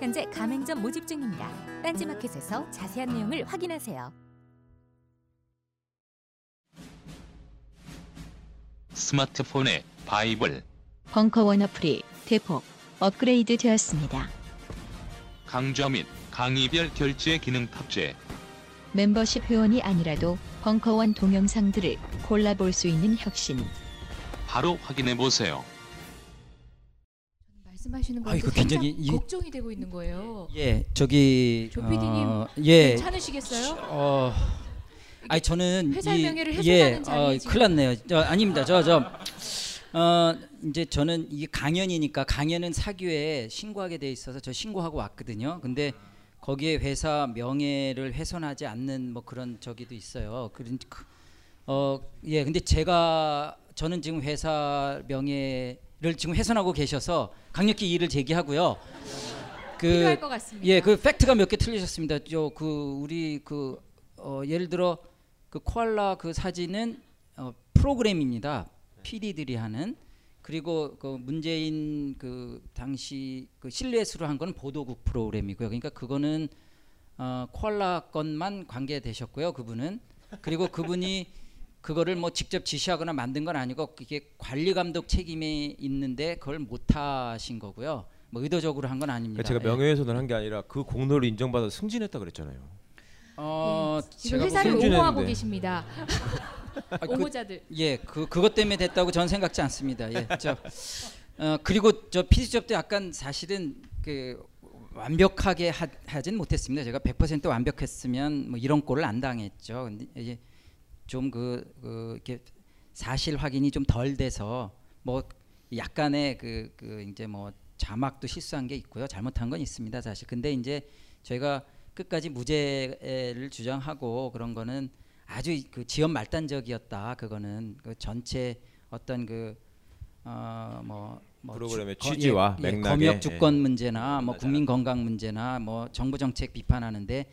현재 가맹점 모집 중입니다. 딴지마켓에서 자세한 내용을 확인하세요. 스마트폰의 바이블. 벙커원 어플이 대폭 업그레이드 되었습니다. 강좌 및 강의별 결제 기능 탑재. 멤버십 회원이 아니라도 벙커원 동영상들을 골라볼 수 있는 혁신. 바로 확인해보세요. 말씀하시는 것도 아, 굉장히 걱정이 이, 되고 있는 거예요. 예, 저기... 조 피디님 어, 예, 괜찮으시겠어요? 어, 아니 저는... 회사 명예를 훼손하는 예, 자리에 어, 지금... 큰일 났네요. 저, 아닙니다. 저... 저 어, 이제 저는 이게 강연이니까 강연은 사규에 신고하게 돼 있어서 저 신고하고 왔거든요. 근데 거기에 회사 명예를 훼손하지 않는 뭐 그런 저기도 있어요. 그런 어, 예, 근데 제가 저는 지금 회사 명예를 지금 훼손하고 계셔서 강력히 이의를 제기하고요. 그, 필요할 것 같습니다. 예, 그 팩트가 몇 개 틀리셨습니다. 저 그 우리 그 어, 예를 들어 그 코알라 그 사진은 어, 프로그램입니다. 피디들이 하는, 그리고 그 문재인 그 당시 그 실내수로 한 건 보도국 프로그램이고요. 그러니까 그거는 어, 코알라 건만 관계되셨고요, 그분은. 그리고 그분이 그거를 뭐 직접 지시하거나 만든 건 아니고 이게 관리 감독 책임이 있는데 그걸 못 하신 거고요. 뭐 의도적으로 한 건 아닙니다. 제가 명예훼손을 한 게 아니라 그 공로를 인정받아 승진했다 그랬잖아요. 어, 음, 지금 제가 회사를 옹호하고 계십니다. 아, 옹호자들. 그, 예, 그 그것 때문에 됐다고 전 생각지 않습니다. 예, 저 어, 그리고 저 피디수첩도 약간 사실은 그 완벽하게 하, 하진 못했습니다. 제가 백 퍼센트 완벽했으면 뭐 이런 꼴을 안 당했죠. 근데 이제 좀 그, 그 이렇게 사실 확인이 좀 덜 돼서 뭐 약간의 그, 그 이제 뭐 자막도 실수한 게 있고요, 잘못한 건 있습니다 사실. 근데 이제 저희가 끝까지 무죄를 주장하고 그런 거는 아주 그 지연 말단적이었다. 그거는 그 전체 어떤 그 어 뭐 뭐 프로그램의 주, 취지와 예, 맥락에 검역 주권 예. 문제나 뭐 국민 건강 문제나 뭐 정부 정책 비판하는데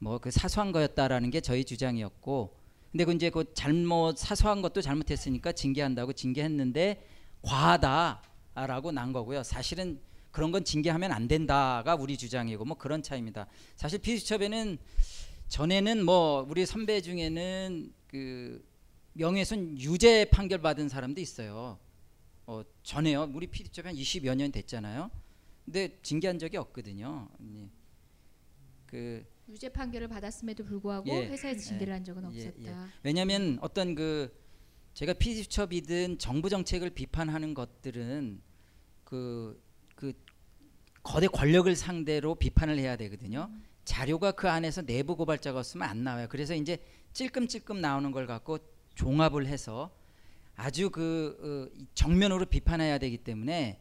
뭐 그 사소한 거였다라는 게 저희 주장이었고, 근데 그 이제 그 잘못 사소한 것도 잘못했으니까 징계한다고 징계했는데 과하다라고 난 거고요. 사실은 그런 건 징계하면 안 된다가 우리 주장이고 뭐 그런 차이입니다. 사실 피디수첩에는 전에는 뭐 우리 선배 중에는 그 명예훼손 유죄 판결 받은 사람도 있어요. 어 전에요. 우리 피디수첩이 한 이십여 년 됐잖아요. 근데 징계한 적이 없거든요. 그 유죄 판결을 받았음에도 불구하고 예, 회사에서 징계를 예, 한 적은 없었다. 예, 예. 왜냐하면 어떤 그 제가 피디수첩이든 정부 정책을 비판하는 것들은 그, 그 거대 권력을 상대로 비판을 해야 되거든요. 음. 자료가 그 안에서 내부 고발자가 없으면 안 나와요. 그래서 이제 찔끔찔끔 나오는 걸 갖고 종합을 해서 아주 그 어, 정면으로 비판해야 되기 때문에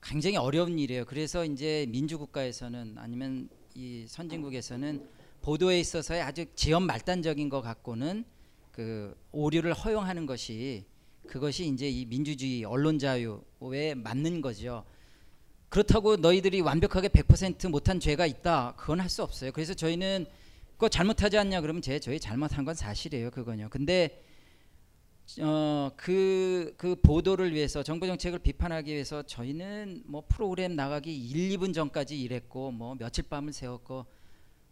굉장히 어려운 일이에요. 그래서 이제 민주국가에서는 아니면 이 선진국에서는 보도에 있어서의 아주 지연 말단적인 것 갖고는 그 오류를 허용하는 것이, 그것이 이제 이 민주주의 언론 자유에 맞는 거죠. 그렇다고 너희들이 완벽하게 백 퍼센트 못한 죄가 있다, 그건 할 수 없어요. 그래서 저희는 그거 잘못하지 않냐 그러면 제 저희 잘못한 건 사실이에요, 그거는요. 근데 어, 그, 그 보도를 위해서 정부 정책을 비판하기 위해서 저희는 뭐 프로그램 나가기 일, 이 분 전까지 일했고 뭐 며칠 밤을 새웠고,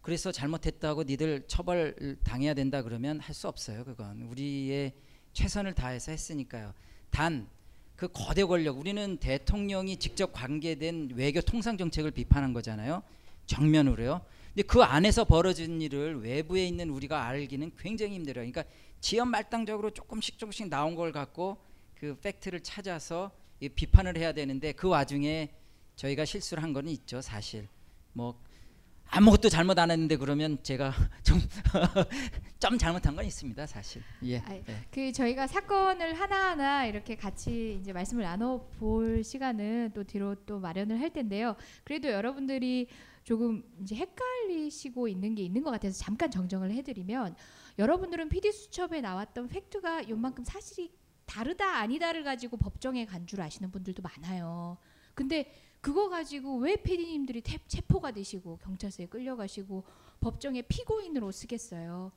그래서 잘못했다고 니들 처벌 당해야 된다 그러면 할 수 없어요. 그건 우리의 최선을 다해서 했으니까요. 단 그 거대 권력, 우리는 대통령이 직접 관계된 외교 통상 정책을 비판한 거잖아요, 정면으로요. 근데 그 안에서 벌어진 일을 외부에 있는 우리가 알기는 굉장히 힘들어요. 그러니까 지연 말당적으로 조금씩 조금씩 나온 걸 갖고 그 팩트를 찾아서 비판을 해야 되는데 그 와중에 저희가 실수를 한 건 있죠, 사실. 뭐 아무것도 잘못 안 했는데 그러면 제가 좀, 좀 잘못한 건 있습니다, 사실. 예. 아니, 예. 그 저희가 사건을 하나하나 이렇게 같이 이제 말씀을 나눠 볼 시간은 또 뒤로 또 마련을 할 텐데요. 그래도 여러분들이 조금 이제 헷갈리시고 있는 게 있는 것 같아서 잠깐 정정을 해드리면, 여러분들은 피디수첩에 나왔던 팩트가 요만큼 사실이 다르다 아니다를 가지고 법정에 간 줄 아시는 분들도 많아요. 근데 그거 가지고 왜 피디님들이 체포가 되시고 경찰서에 끌려가시고 법정에 피고인으로 쓰겠어요.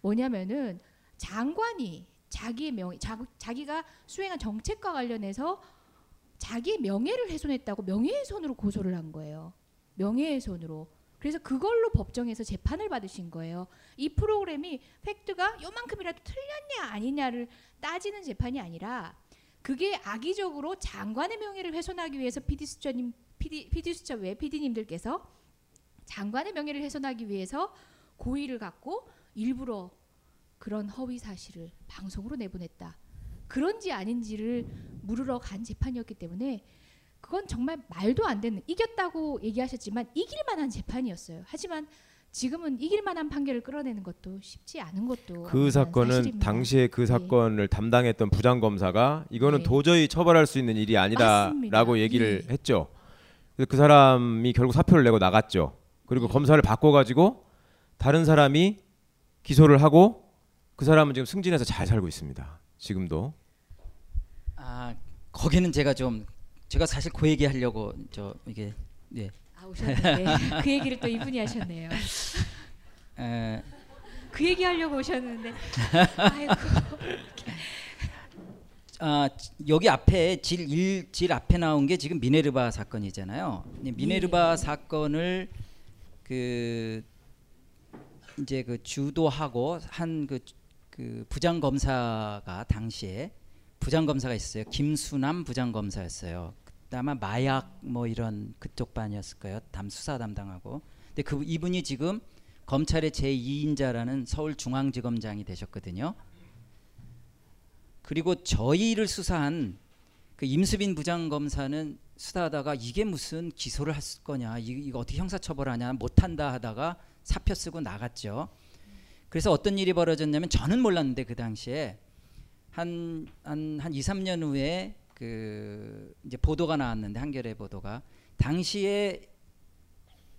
뭐냐면은 장관이 자기의 명예, 자, 자기가 수행한 정책과 관련해서 자기의 명예를 훼손했다고 명예훼손으로 고소를 한 거예요. 명예훼손으로. 그래서 그걸로 법정에서 재판을 받으신 거예요. 이 프로그램이 팩트가 요만큼이라도 틀렸냐 아니냐를 따지는 재판이 아니라, 그게 악의적으로 장관의 명예를 훼손하기 위해서 피디수첩님, 피디, 피디수첩 외 피디님들께서 장관의 명예를 훼손하기 위해서 고의를 갖고 일부러 그런 허위 사실을 방송으로 내보냈다, 그런지 아닌지를 물으러 간 재판이었기 때문에 그건 정말 말도 안 되는, 이겼다고 얘기하셨지만 이길 만한 재판이었어요. 하지만 지금은 이길 만한 판결을 끌어내는 것도 쉽지 않은 것도, 그 사건은 사실입니다. 당시에 그 사건을 예. 담당했던 부장검사가 이거는 예. 도저히 처벌할 수 있는 일이 아니다라고 얘기를 예. 했죠. 그래서 그 사람이 결국 사표를 내고 나갔죠. 그리고 예. 검사를 바꿔가지고 다른 사람이 기소를 하고, 그 사람은 지금 승진해서 잘 살고 있습니다, 지금도. 아, 거기는 제가 좀 제가 사실 그 얘기 하려고 저 이게 예. 오셨는데 그 얘기를 또 이분이 하셨네요. 에... 그 얘기 하려고 오셨는데 아이고. 아, 여기 앞에 질 일, 질 앞에 나온 게 지금 미네르바 사건이잖아요. 미네르바 예. 사건을 그 이제 그 주도하고 한 그 그 부장 검사가 당시에 부장 검사가 있었어요. 김수남 부장 검사였어요. 아마 마약 뭐 이런 그쪽 반이었을 거예요. 담 수사 담당하고. 근데 그 이분이 지금 검찰의 제이인자라는 서울중앙지검장이 되셨거든요. 그리고 저희를 수사한 그 임수빈 부장검사는 수사하다가 이게 무슨 기소를 할 거냐, 이거 어떻게 형사처벌하냐, 못한다 하다가 사표 쓰고 나갔죠. 그래서 어떤 일이 벌어졌냐면 저는 몰랐는데 그 당시에 한, 한, 한 이삼 년 후에 그 이제 보도가 나왔는데 한겨레 보도가 당시에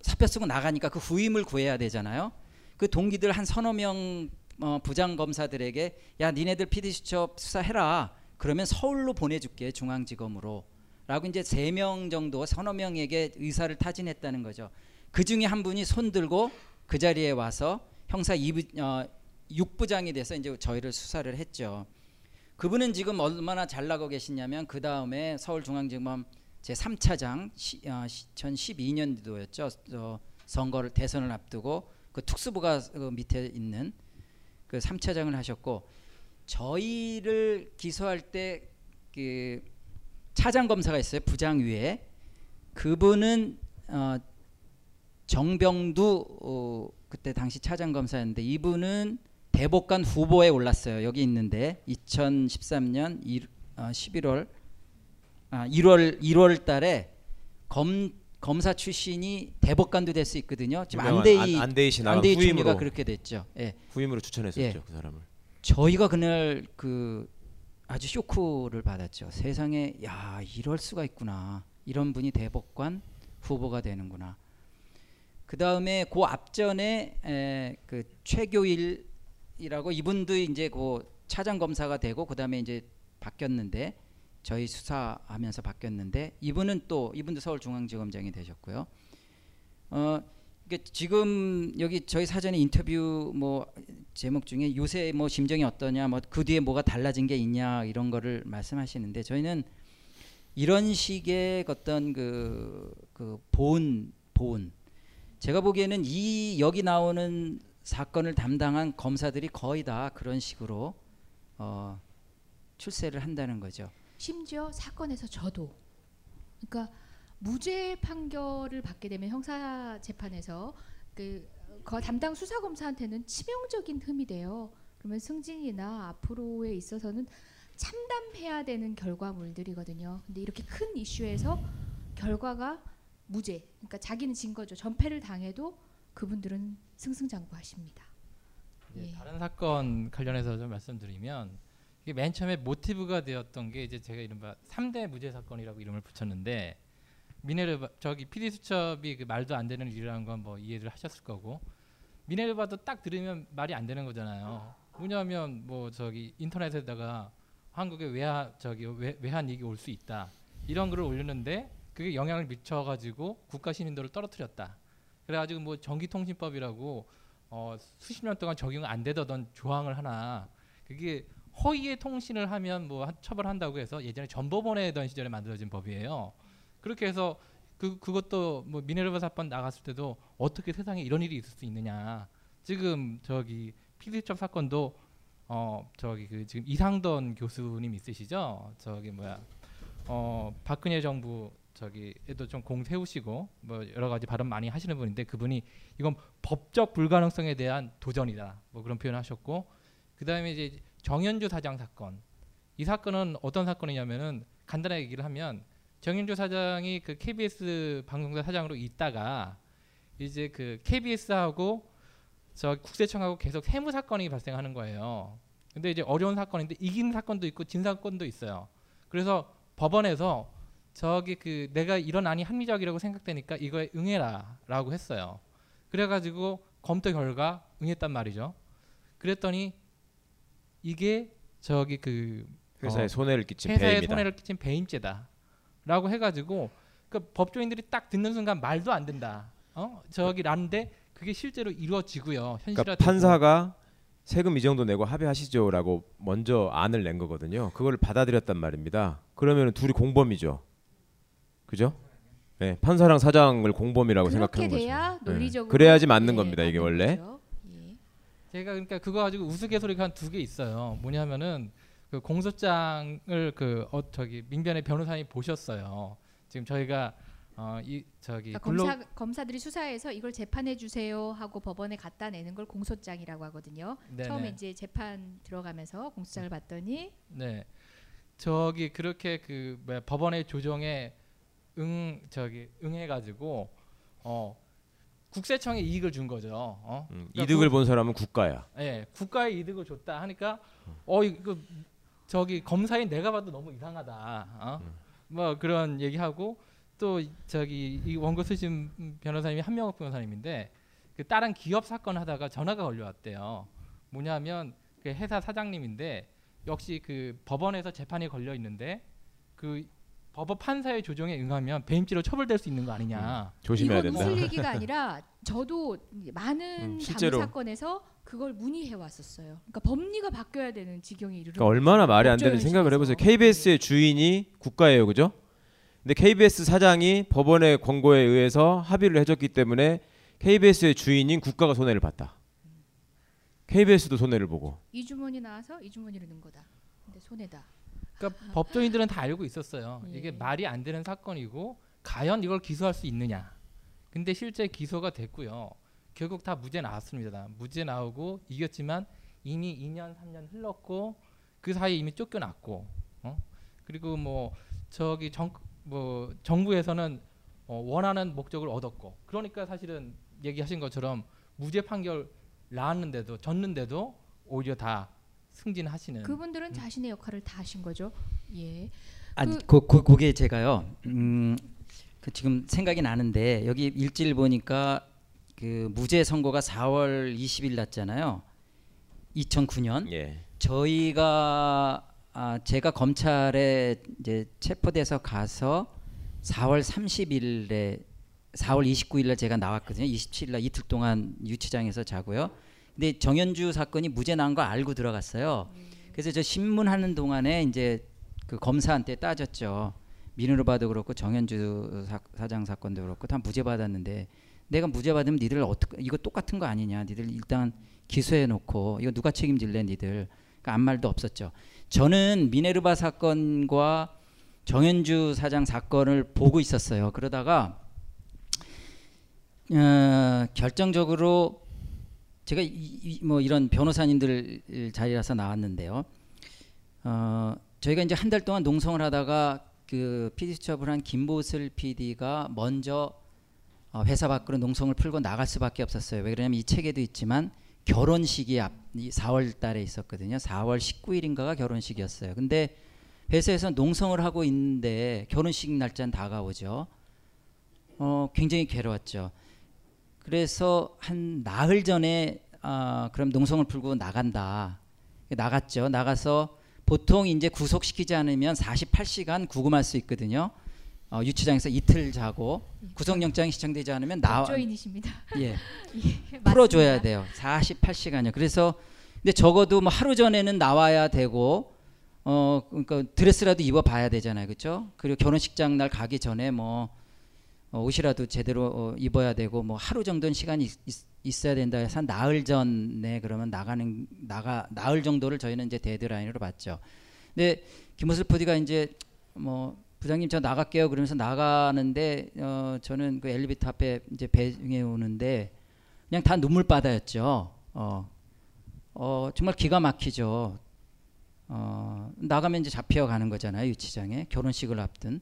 사표 쓰고 나가니까 그 후임을 구해야 되잖아요. 그 동기들 한 서너 명 어, 부장 검사들에게 야 니네들 피디수첩 수사해라. 그러면 서울로 보내줄게 중앙지검으로. 라고 이제 세 명 정도 서너 명에게 의사를 타진했다는 거죠. 그 중에 한 분이 손 들고 그 자리에 와서 형사 이 부, 어, 육 부장이 돼서 이제 저희를 수사를 했죠. 그분은 지금 얼마나 잘 나가고 계시냐면 그 다음에 서울중앙지검 제삼 차장 시, 어, 시, 이천십이 년도였죠. 어, 선거를 대선을 앞두고 그 특수부가 그 밑에 있는 그 삼 차장을 하셨고 저희를 기소할 때 그 차장 검사가 있어요. 부장 위에 그분은 어, 정병두 어, 그때 당시 차장 검사였는데 이분은 대법관 후보에 올랐어요. 여기 있는데 이천십삼 년 일, 어, 십일월 아, 일월 일월 달에 검 검사 출신이 대법관도 될 수 있거든요. 지금 안대희 안대희 씨나 후임으로 그렇게 됐죠. 예. 후임으로 추천했었죠. 예. 그 사람을. 저희가 그날 그 아주 쇼크를 받았죠. 세상에 야 이럴 수가 있구나. 이런 분이 대법관 후보가 되는구나. 그 다음에 그 앞전에 에, 그 최교일이라고 이분도 이제 그 차장 검사가 되고 그 다음에 이제 바뀌었는데. 저희 수사하면서 바뀌었는데 이분은 또 이분도 서울중앙지검장이 되셨고요. 어, 그러니까 지금 여기 저희 사전에 인터뷰 뭐 제목 중에 요새 뭐 심정이 어떠냐, 뭐 그 뒤에 뭐가 달라진 게 있냐 이런 거를 말씀하시는데 저희는 이런 식의 어떤 그, 그 보은 보은 제가 보기에는 이 여기 나오는 사건을 담당한 검사들이 거의 다 그런 식으로 어, 출세를 한다는 거죠. 심지어 사건에서 저도 그러니까 무죄 판결을 받게 되면 형사 재판에서 그, 그 담당 수사 검사한테는 치명적인 흠이 돼요. 그러면 승진이나 앞으로에 있어서는 참담해야 되는 결과물들이거든요. 근데 이렇게 큰 이슈에서 결과가 무죄. 그러니까 자기는 진 거죠. 전패를 당해도 그분들은 승승장구하십니다. 예. 다른 사건 관련해서 좀 말씀드리면. 이게 맨 처음에 모티브가 되었던 게 이제 제가 이른바 삼 대 무죄 사건이라고 이름을 붙였는데 미네르바 저기 피디 수첩이 그 말도 안 되는 일이라는 건 뭐 이해를 하셨을 거고 미네르바도 딱 들으면 말이 안 되는 거잖아요. 뭐냐면 뭐 저기 인터넷에다가 한국에 외화 저기 외, 외환위기 올 수 있다 이런 글을 올렸는데 그게 영향을 미쳐가지고 국가 신인도를 떨어뜨렸다. 그래가지고 뭐 전기통신법이라고 어 수십 년 동안 적용 안 되던 조항을 하나 그게 허위의 통신을 하면 뭐 처벌한다고 해서 예전에 전법원에던 시절에 만들어진 법이에요. 그렇게 해서 그 그것도 뭐 미네르바 사건 나갔을 때도 어떻게 세상에 이런 일이 있을 수 있느냐. 지금 저기 피디수첩 사건도 어 저기 그 지금 이상돈 교수님 있으시죠? 저기 뭐야 어 박근혜 정부 저기에도 좀 공세우시고 뭐 여러 가지 발언 많이 하시는 분인데 그분이 이건 법적 불가능성에 대한 도전이다. 뭐 그런 표현하셨고 그다음에 이제 정현주 사장 사건. 이 사건은 어떤 사건이냐면은 간단하게 얘기를 하면 정현주 사장이 그 케이비에스 방송사 사장으로 있다가 이제 그 케이비에스하고 저 국세청하고 계속 세무 사건이 발생하는 거예요. 근데 이제 어려운 사건인데 이긴 사건도 있고 진 사건도 있어요. 그래서 법원에서 저기 그 내가 이런 안이 합리적이라고 생각되니까 이거에 응해라라고 했어요. 그래가지고 검토 결과 응했단 말이죠. 그랬더니 이게 저기 그 회사에 어, 손해를 끼친 회사에 배임이다. 손해를 끼친 배임죄다라고 해가지고 그 법조인들이 딱 듣는 순간 말도 안 된다. 어 저기 라는데 그게 실제로 이루어지고요. 현실화. 그러니까 판사가 세금 이 정도 내고 합의하시죠라고 먼저 안을 낸 거거든요. 그걸 받아들였단 말입니다. 그러면 둘이 공범이죠. 그죠? 네, 판사랑 사장을 공범이라고 생각하는 거죠. 그렇게 돼야 논리적으로. 네. 그래야지 맞는 겁니다. 이게 원래. 예. 제가 그러니까 그거 가지고 우스갯소리가 한 두 개 있어요. 뭐냐면은 그 공소장을 그 어, 저기 민변의 변호사님이 보셨어요. 지금 저희가 어, 이 저기 그러니까 검사, 검사들이 수사해서 이걸 재판해 주세요 하고 법원에 갖다 내는 걸 공소장이라고 하거든요. 네네. 처음에 이제 재판 들어가면서 공소장을 봤더니 네 저기 그렇게 그 뭐야, 법원의 조정에 응 저기 응해가지고 어 국세청에 이익을 준 거죠. 어? 음, 그러니까 이득을 본 사람은 국가야. 예, 국가에 이득을 줬다 하니까 어 이거 저기 검사인 내가 봐도 너무 이상하다. 어? 음. 뭐 그런 얘기하고. 또 저기 이 원고 쓰신 변호사님이 한명옥 변호사님인데 그 다른 기업 사건 하다가 전화가 걸려왔대요. 뭐냐면 그 회사 사장님인데 역시 그 법원에서 재판이 걸려 있는데 그 법원 판사의 조정에 응하면 배임죄로 처벌될 수 있는 거 아니냐. 음, 조심해야 된다. 이건 무슨 얘기가 아니라 저도 많은 실제로. 다른 사건에서 그걸 문의해 왔었어요. 그러니까 법리가 바뀌어야 되는 지경에 이르는. 그러니까 얼마나 말이 안 되는 생각을 해보세요. 케이비에스의 주인이 국가예요, 그죠? 근데 케이비에스 사장이 법원의 권고에 의해서 합의를 해줬기 때문에 케이비에스의 주인인 국가가 손해를 봤다. 케이비에스도 손해를 보고. 이 주머니 나와서 이 주머니를 넣은 거다. 근데 손해다. 그러니까 법조인들은 다 알고 있었어요. 예. 이게 말이 안 되는 사건이고 과연 이걸 기소할 수 있느냐. 근데 실제 기소가 됐고요. 결국 다 무죄 나왔습니다. 무죄 나오고 이겼지만 이미 이 년 삼 년 흘렀고 그 사이에 이미 쫓겨났고 어? 그리고 뭐 저기 정 뭐 정부에서는 어 원하는 목적을 얻었고 그러니까 사실은 얘기하신 것처럼 무죄 판결 나왔는데도 졌는데도 오히려 다 승진하시는 그분들은 음. 자신의 역할을 다 하신 거죠. 예. 아니 그, 그, 그, 그게 제가요. 음, 그 지금 생각이 나는데 여기 일지를 보니까 그 무죄 선고가 사월 이십일 났잖아요. 이천구 년. 예. 저희가 아, 제가 검찰에 이제 체포돼서 가서 사월 삼십일에 사월 이십구일날 제가 나왔거든요. 이십칠일날 이틀 동안 유치장에서 자고요. 근데 정현주 사건이 무죄 난 거 알고 들어갔어요. 그래서 저 신문하는 동안에 이제 그 검사한테 따졌죠. 민으로 봐도 그렇고 정현주 사, 사장 사건도 그렇고 다 무죄 받았는데 내가 무죄 받으면 니들 어떻게 이거 똑같은 거 아니냐. 니들 일단 기소해 놓고 이거 누가 책임질래 니들. 그러니까 아무 말도 없었죠. 저는 미네르바 사건과 정현주 사장 사건을 보고 있었어요. 그러다가 어, 결정적으로 제가 이, 이, 뭐 이런 변호사님들 자리라서 나왔는데요. 어, 저희가 이제 한 달 동안 농성을 하다가 그 피디 수첩을 한 김보슬 피디가 먼저 어, 회사 밖으로 농성을 풀고 나갈 수밖에 없었어요. 왜 그러냐면 이 책에도 있지만 결혼식이 앞, 사월 달에 있었거든요. 사월 십구일인가가 결혼식이었어요. 근데 회사에서 농성을 하고 있는데 결혼식 날짜는 다가오죠. 어, 굉장히 괴로웠죠. 그래서 한 나흘 전에 어, 그럼 농성을 풀고 나간다. 나갔죠. 나가서 보통 이제 구속시키지 않으면 사십팔 시간 구금할 수 있거든요. 어, 유치장에서 이틀 자고 구속영장이 시청되지 않으면 나와 법조인이십니다. 예, 예 풀어줘야 돼요. 사십팔 시간이요. 그래서 근데 적어도 뭐 하루 전에는 나와야 되고 어 그러니까 드레스라도 입어봐야 되잖아요, 그렇죠? 그리고 결혼식장 날 가기 전에 뭐 어, 옷이라도 제대로 어, 입어야 되고 뭐 하루 정도는 시간이 있, 있어야 된다 해서 한 나흘 전에 그러면 나가는 나가 나흘 정도를 저희는 이제 데드라인으로 봤죠. 근데 김호슬 포디가 이제 뭐 부장님 저 나갈게요 그러면서 나가는데 어, 저는 그 엘리베이터 앞에 이제 배웅해 오는데 그냥 다 눈물바다였죠. 어, 어, 정말 기가 막히죠. 어, 나가면 이제 잡혀가는 거잖아요. 유치장에 결혼식을 앞둔.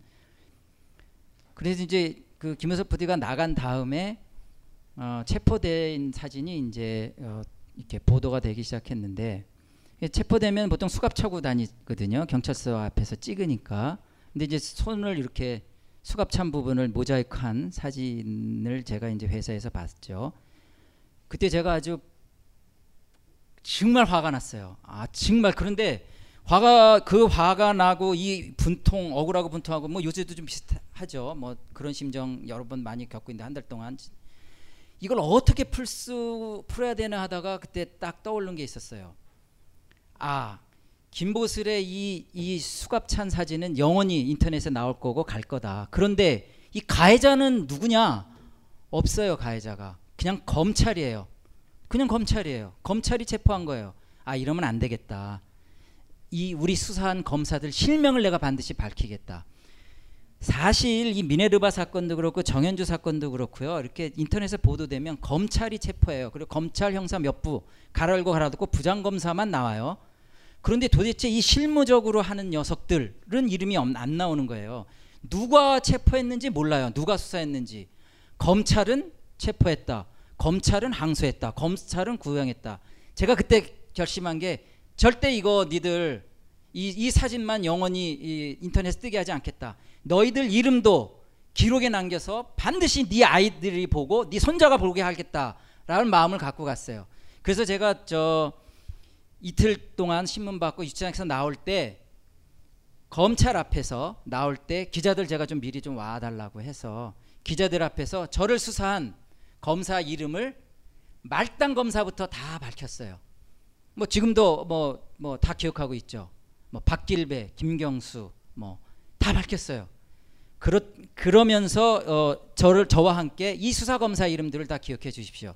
그래서 이제 그 김효섭 부디가 나간 다음에 어, 체포된 사진이 이제 어, 이렇게 보도가 되기 시작했는데 체포되면 보통 수갑 차고 다니거든요. 경찰서 앞에서 찍으니까. 근데 이제 손을 이렇게 수갑 찬 부분을 모자이크한 사진을 제가 이제 회사에서 봤죠. 그때 제가 아주 정말 화가 났어요. 아 정말 그런데 화가 그 화가 나고 이 분통 억울하고 분통하고 뭐 요새도 좀 비슷하죠. 뭐 그런 심정 여러 번 많이 겪고 있는데 한 달 동안 이걸 어떻게 풀 수, 풀어야 되나 하다가 그때 딱 떠오른 게 있었어요. 아, 김보슬의 이, 이 수갑찬 사진은 영원히 인터넷에 나올 거고 갈 거다. 그런데 이 가해자는 누구냐? 없어요, 가해자가. 그냥 검찰이에요. 그냥 검찰이에요. 검찰이 체포한 거예요. 아, 이러면 안 되겠다. 이 우리 수사한 검사들 실명을 내가 반드시 밝히겠다. 사실 이 미네르바 사건도 그렇고 정현주 사건도 그렇고요. 이렇게 인터넷에 보도되면 검찰이 체포해요. 그리고 검찰 형사 몇 부 갈아열고 갈아듣고 부장검사만 나와요. 그런데 도대체 이 실무적으로 하는 녀석들은 이름이 안 나오는 거예요. 누가 체포했는지 몰라요. 누가 수사했는지. 검찰은 체포했다. 검찰은 항소했다. 검찰은 구형했다. 제가 그때 결심한 게 절대 이거 니들 이, 이 사진만 영원히 이 인터넷에 뜨게 하지 않겠다. 너희들 이름도 기록에 남겨서 반드시 네 아이들이 보고 네 손자가 보게 하겠다라는 마음을 갖고 갔어요. 그래서 제가 저 이틀 동안 신문 받고 유치장에서 나올 때 검찰 앞에서 나올 때 기자들 제가 좀 미리 좀 와달라고 해서 기자들 앞에서 저를 수사한 검사 이름을 말단 검사부터 다 밝혔어요. 뭐 지금도 뭐 뭐 다 기억하고 있죠. 뭐 박길배, 김경수 뭐 다 밝혔어요. 그러, 그러면서 어, 저를 저와 함께 이 수사 검사 이름들을 다 기억해 주십시오.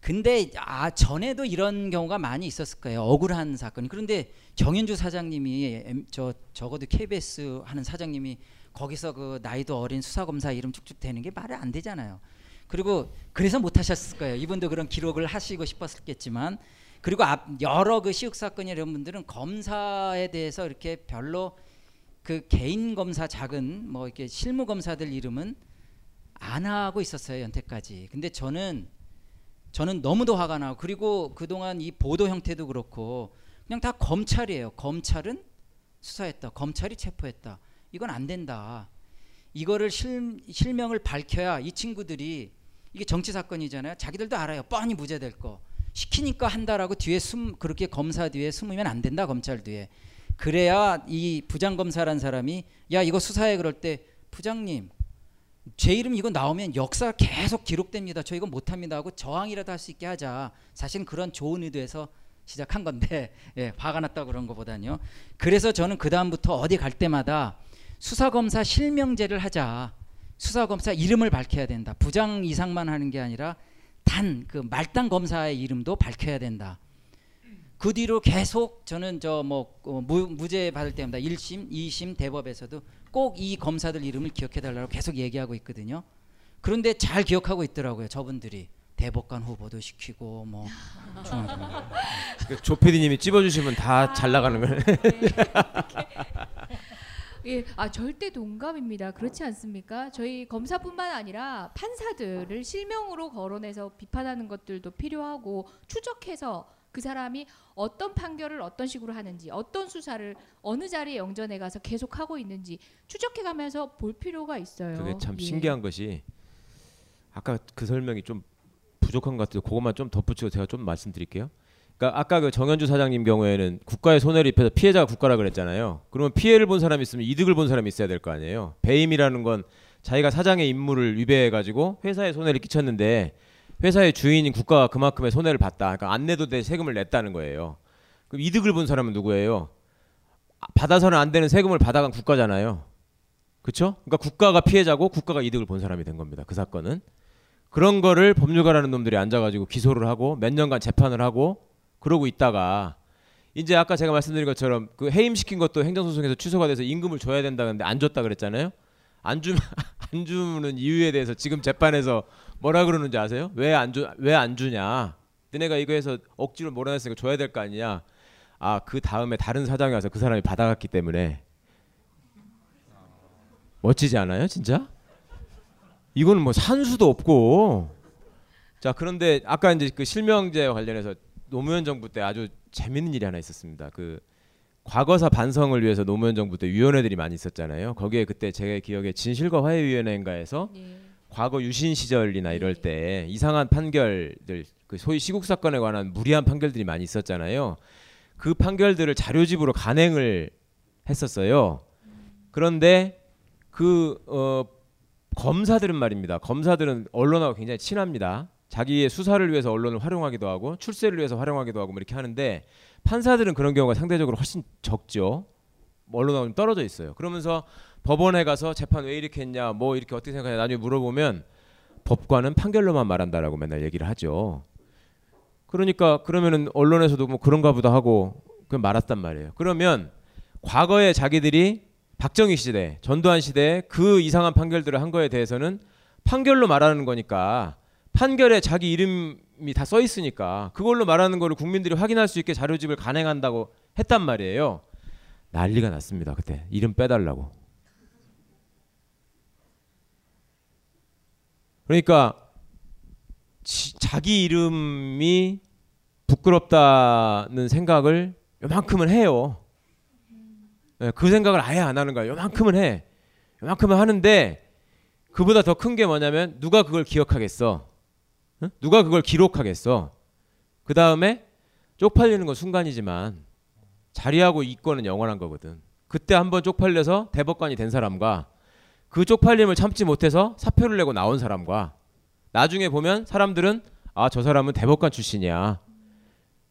근데 아 전에도 이런 경우가 많이 있었을 거예요. 억울한 사건. 그런데 정현주 사장님이 저 적어도 케이비에스 하는 사장님이 거기서 그 나이도 어린 수사 검사 이름 쭉쭉 되는 게 말이 안 되잖아요. 그리고 그래서 못 하셨을 거예요. 이분도 그런 기록을 하시고 싶었겠지만. 그리고 앞 여러 그 시국 사건이 이런 분들은 검사에 대해서 이렇게 별로 그 개인 검사 작은 뭐 이렇게 실무 검사들 이름은 안 하고 있었어요, 연태까지. 근데 저는 저는 너무도 화가 나고 그리고 그동안 이 보도 형태도 그렇고 그냥 다 검찰이에요. 검찰은 수사했다. 검찰이 체포했다. 이건 안 된다. 이거를 실, 실명을 밝혀야 이 친구들이 이게 정치 사건이잖아요. 자기들도 알아요. 뻔히 무죄될 거. 시키니까 한다라고 뒤에 숨 그렇게 검사 뒤에 숨으면 안 된다. 검찰 뒤에. 그래야 이 부장검사란 사람이 야 이거 수사해 그럴 때 부장님 제 이름 이거 나오면 역사 계속 기록됩니다. 저 이거 못합니다 하고 저항이라도 할 수 있게 하자. 사실은 그런 좋은 의도에서 시작한 건데 예, 화가 났다고 그런 것보다는요. 그래서 저는 그 다음부터 어디 갈 때마다 수사검사 실명제를 하자. 수사검사 이름을 밝혀야 된다. 부장 이상만 하는 게 아니라 단 그 말단 검사의 이름도 밝혀야 된다. 그 뒤로 계속 저는 저 뭐 어, 무죄 받을 때마다 일 심, 이 심 대법에서도 꼭 이 검사들 이름을 기억해 달라고 계속 얘기하고 있거든요. 그런데 잘 기억하고 있더라고요. 저분들이 대법관 후보도 시키고 뭐 조 피디님이 찝어주시면 다 잘 나가는 거예요. 예, 아 절대 동감입니다. 그렇지 않습니까? 저희 검사뿐만 아니라 판사들을 실명으로 거론해서 비판하는 것들도 필요하고 추적해서 그 사람이 어떤 판결을 어떤 식으로 하는지 어떤 수사를 어느 자리에 영전해 가서 계속하고 있는지 추적해가면서 볼 필요가 있어요. 그게 참 예. 신기한 것이 아까 그 설명이 좀 부족한 것 같아서 그것만 좀 덧붙이고 제가 좀 말씀드릴게요. 그러니까 아까 그 정현주 사장님 경우에는 국가에 손해를 입혀서 피해자가 국가라 그랬잖아요. 그러면 피해를 본 사람이 있으면 이득을 본 사람이 있어야 될 거 아니에요. 배임이라는 건 자기가 사장의 임무를 위배해가지고 회사에 손해를 끼쳤는데 회사의 주인인 국가가 그만큼의 손해를 봤다. 그러니까 안 내도 돼 세금을 냈다는 거예요. 그럼 이득을 본 사람은 누구예요? 받아서는 안 되는 세금을 받아간 국가잖아요. 그렇죠? 그러니까 국가가 피해자고 국가가 이득을 본 사람이 된 겁니다. 그 사건은. 그런 거를 법률가라는 놈들이 앉아가지고 기소를 하고 몇 년간 재판을 하고 그러고 있다가 이제 아까 제가 말씀드린 것처럼 그 해임시킨 것도 행정소송에서 취소가 돼서 임금을 줘야 된다는데 안 줬다 그랬잖아요. 안 주면 안 주는 이유에 대해서 지금 재판에서 뭐라 그러는지 아세요? 왜 안 주 왜 안 주냐? 너네가 이거 해서 억지로 몰아냈으니까 줘야 될 거 아니냐? 아, 그 다음에 다른 사장이 와서 그 사람이 받아갔기 때문에. 멋지지 않아요, 진짜? 이거는 뭐 산수도 없고. 자, 그런데 아까 이제 그 실명제와 관련해서 노무현 정부 때 아주 재밌는 일이 하나 있었습니다. 그 과거사 반성을 위해서 노무현 정부 때 위원회들이 많이 있었잖아요. 거기에 그때 제 기억에 진실과 화해위원회인가에서 예. 과거 유신 시절이나 이럴 예. 때 이상한 판결들, 그 소위 시국 사건에 관한 무리한 판결들이 많이 있었잖아요. 그 판결들을 자료집으로 간행을 했었어요. 그런데 그 어, 검사들은 말입니다. 검사들은 언론하고 굉장히 친합니다. 자기의 수사를 위해서 언론을 활용하기도 하고 출세를 위해서 활용하기도 하고 뭐 이렇게 하는데 판사들은 그런 경우가 상대적으로 훨씬 적죠. 뭐 언론하고 좀 떨어져 있어요. 그러면서 법원에 가서 재판 왜 이렇게 했냐 뭐 이렇게 어떻게 생각하냐 나중에 물어보면 법관은 판결로만 말한다라고 맨날 얘기를 하죠. 그러니까 그러면은 언론에서도 뭐 그런가 보다 하고 그냥 말았단 말이에요. 그러면 과거에 자기들이 박정희 시대, 전두환 시대에 그 이상한 판결들을 한 거에 대해서는 판결로 말하는 거니까 판결에 자기 이름이 다 써 있으니까 그걸로 말하는 거를 국민들이 확인할 수 있게 자료집을 간행한다고 했단 말이에요. 난리가 났습니다. 그때 이름 빼달라고. 그러니까 지, 자기 이름이 부끄럽다는 생각을 요만큼은 해요. 네, 그 생각을 아예 안 하는 거야. 요만큼은 해. 요만큼은 하는데 그보다 더 큰 게 뭐냐면 누가 그걸 기억하겠어. 응? 누가 그걸 기록하겠어. 그 다음에 쪽팔리는 건 순간이지만 자리하고 이권은 영원한 거거든. 그때 한번 쪽팔려서 대법관이 된 사람과 그 쪽팔림을 참지 못해서 사표를 내고 나온 사람과 나중에 보면 사람들은 아, 저 사람은 대법관 출신이야.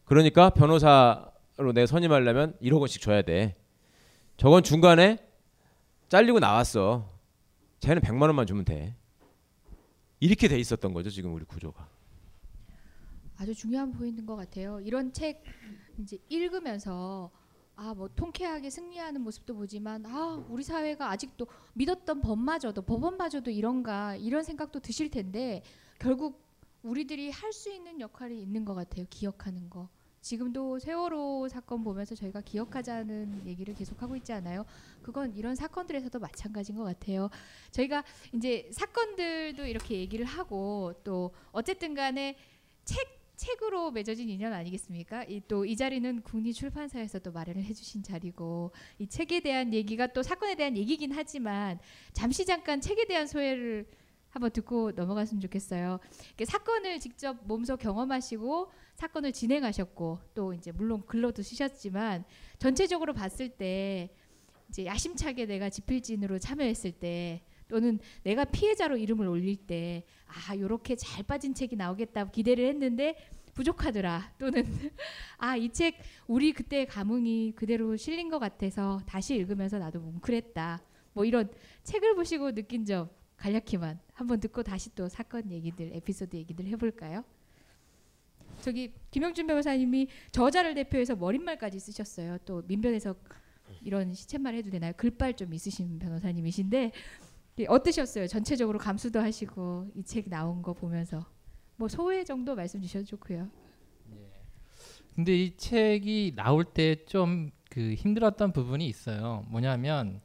그러니까 변호사로 내 선임하려면 일억 원씩 줘야 돼. 저건 중간에 잘리고 나왔어. 쟤는 백만 원만 주면 돼. 이렇게 돼 있었던 거죠. 지금 우리 구조가. 아주 중요한 포인트인 것 같아요. 이런 책 이제 읽으면서 아, 뭐 통쾌하게 승리하는 모습도 보지만 아, 우리 사회가 아직도 믿었던 법마저도 법원마저도 이런가 이런 생각도 드실 텐데 결국 우리들이 할 수 있는 역할이 있는 것 같아요. 기억하는 거. 지금도 세월호 사건 보면서 저희가 기억하자는 얘기를 계속하고 있지 않아요? 그건 이런 사건들에서도 마찬가지인 것 같아요. 저희가 이제 사건들도 이렇게 얘기를 하고 또 어쨌든 간에 책, 책으로 맺어진 인연 아니겠습니까? 또 이 자리는 국립출판사에서 또 마련을 해주신 자리고 이 책에 대한 얘기가 또 사건에 대한 얘기긴 하지만 잠시 잠깐 책에 대한 소회를 한번 듣고 넘어갔으면 좋겠어요. 사건을 직접 몸소 경험하시고 사건을 진행하셨고 또 이제 물론 글로도 쓰셨지만 전체적으로 봤을 때 이제 야심차게 내가 집필진으로 참여했을 때 또는 내가 피해자로 이름을 올릴 때 아, 이렇게 잘 빠진 책이 나오겠다고 기대를 했는데 부족하더라 또는 아, 이 책 우리 그때 감흥이 그대로 실린 것 같아서 다시 읽으면서 나도 뭉클했다 뭐 이런 책을 보시고 느낀 점 간략히만 한번 듣고 다시 또 사건 얘기들, 에피소드 얘기들 해볼까요? 저기 김영준 변호사님이 저자를 대표해서 머릿말까지 쓰셨어요. 또 민변에서 이런 시쳇말 해도 되나요? 글빨 좀 있으신 변호사님이신데 어떠셨어요? 전체적으로 감수도 하시고 이 책 나온 거 보면서 뭐 소회 정도 말씀 주셔도 좋고요. 근데 이 책이 나올 때 좀 그 힘들었던 부분이 있어요. 뭐냐면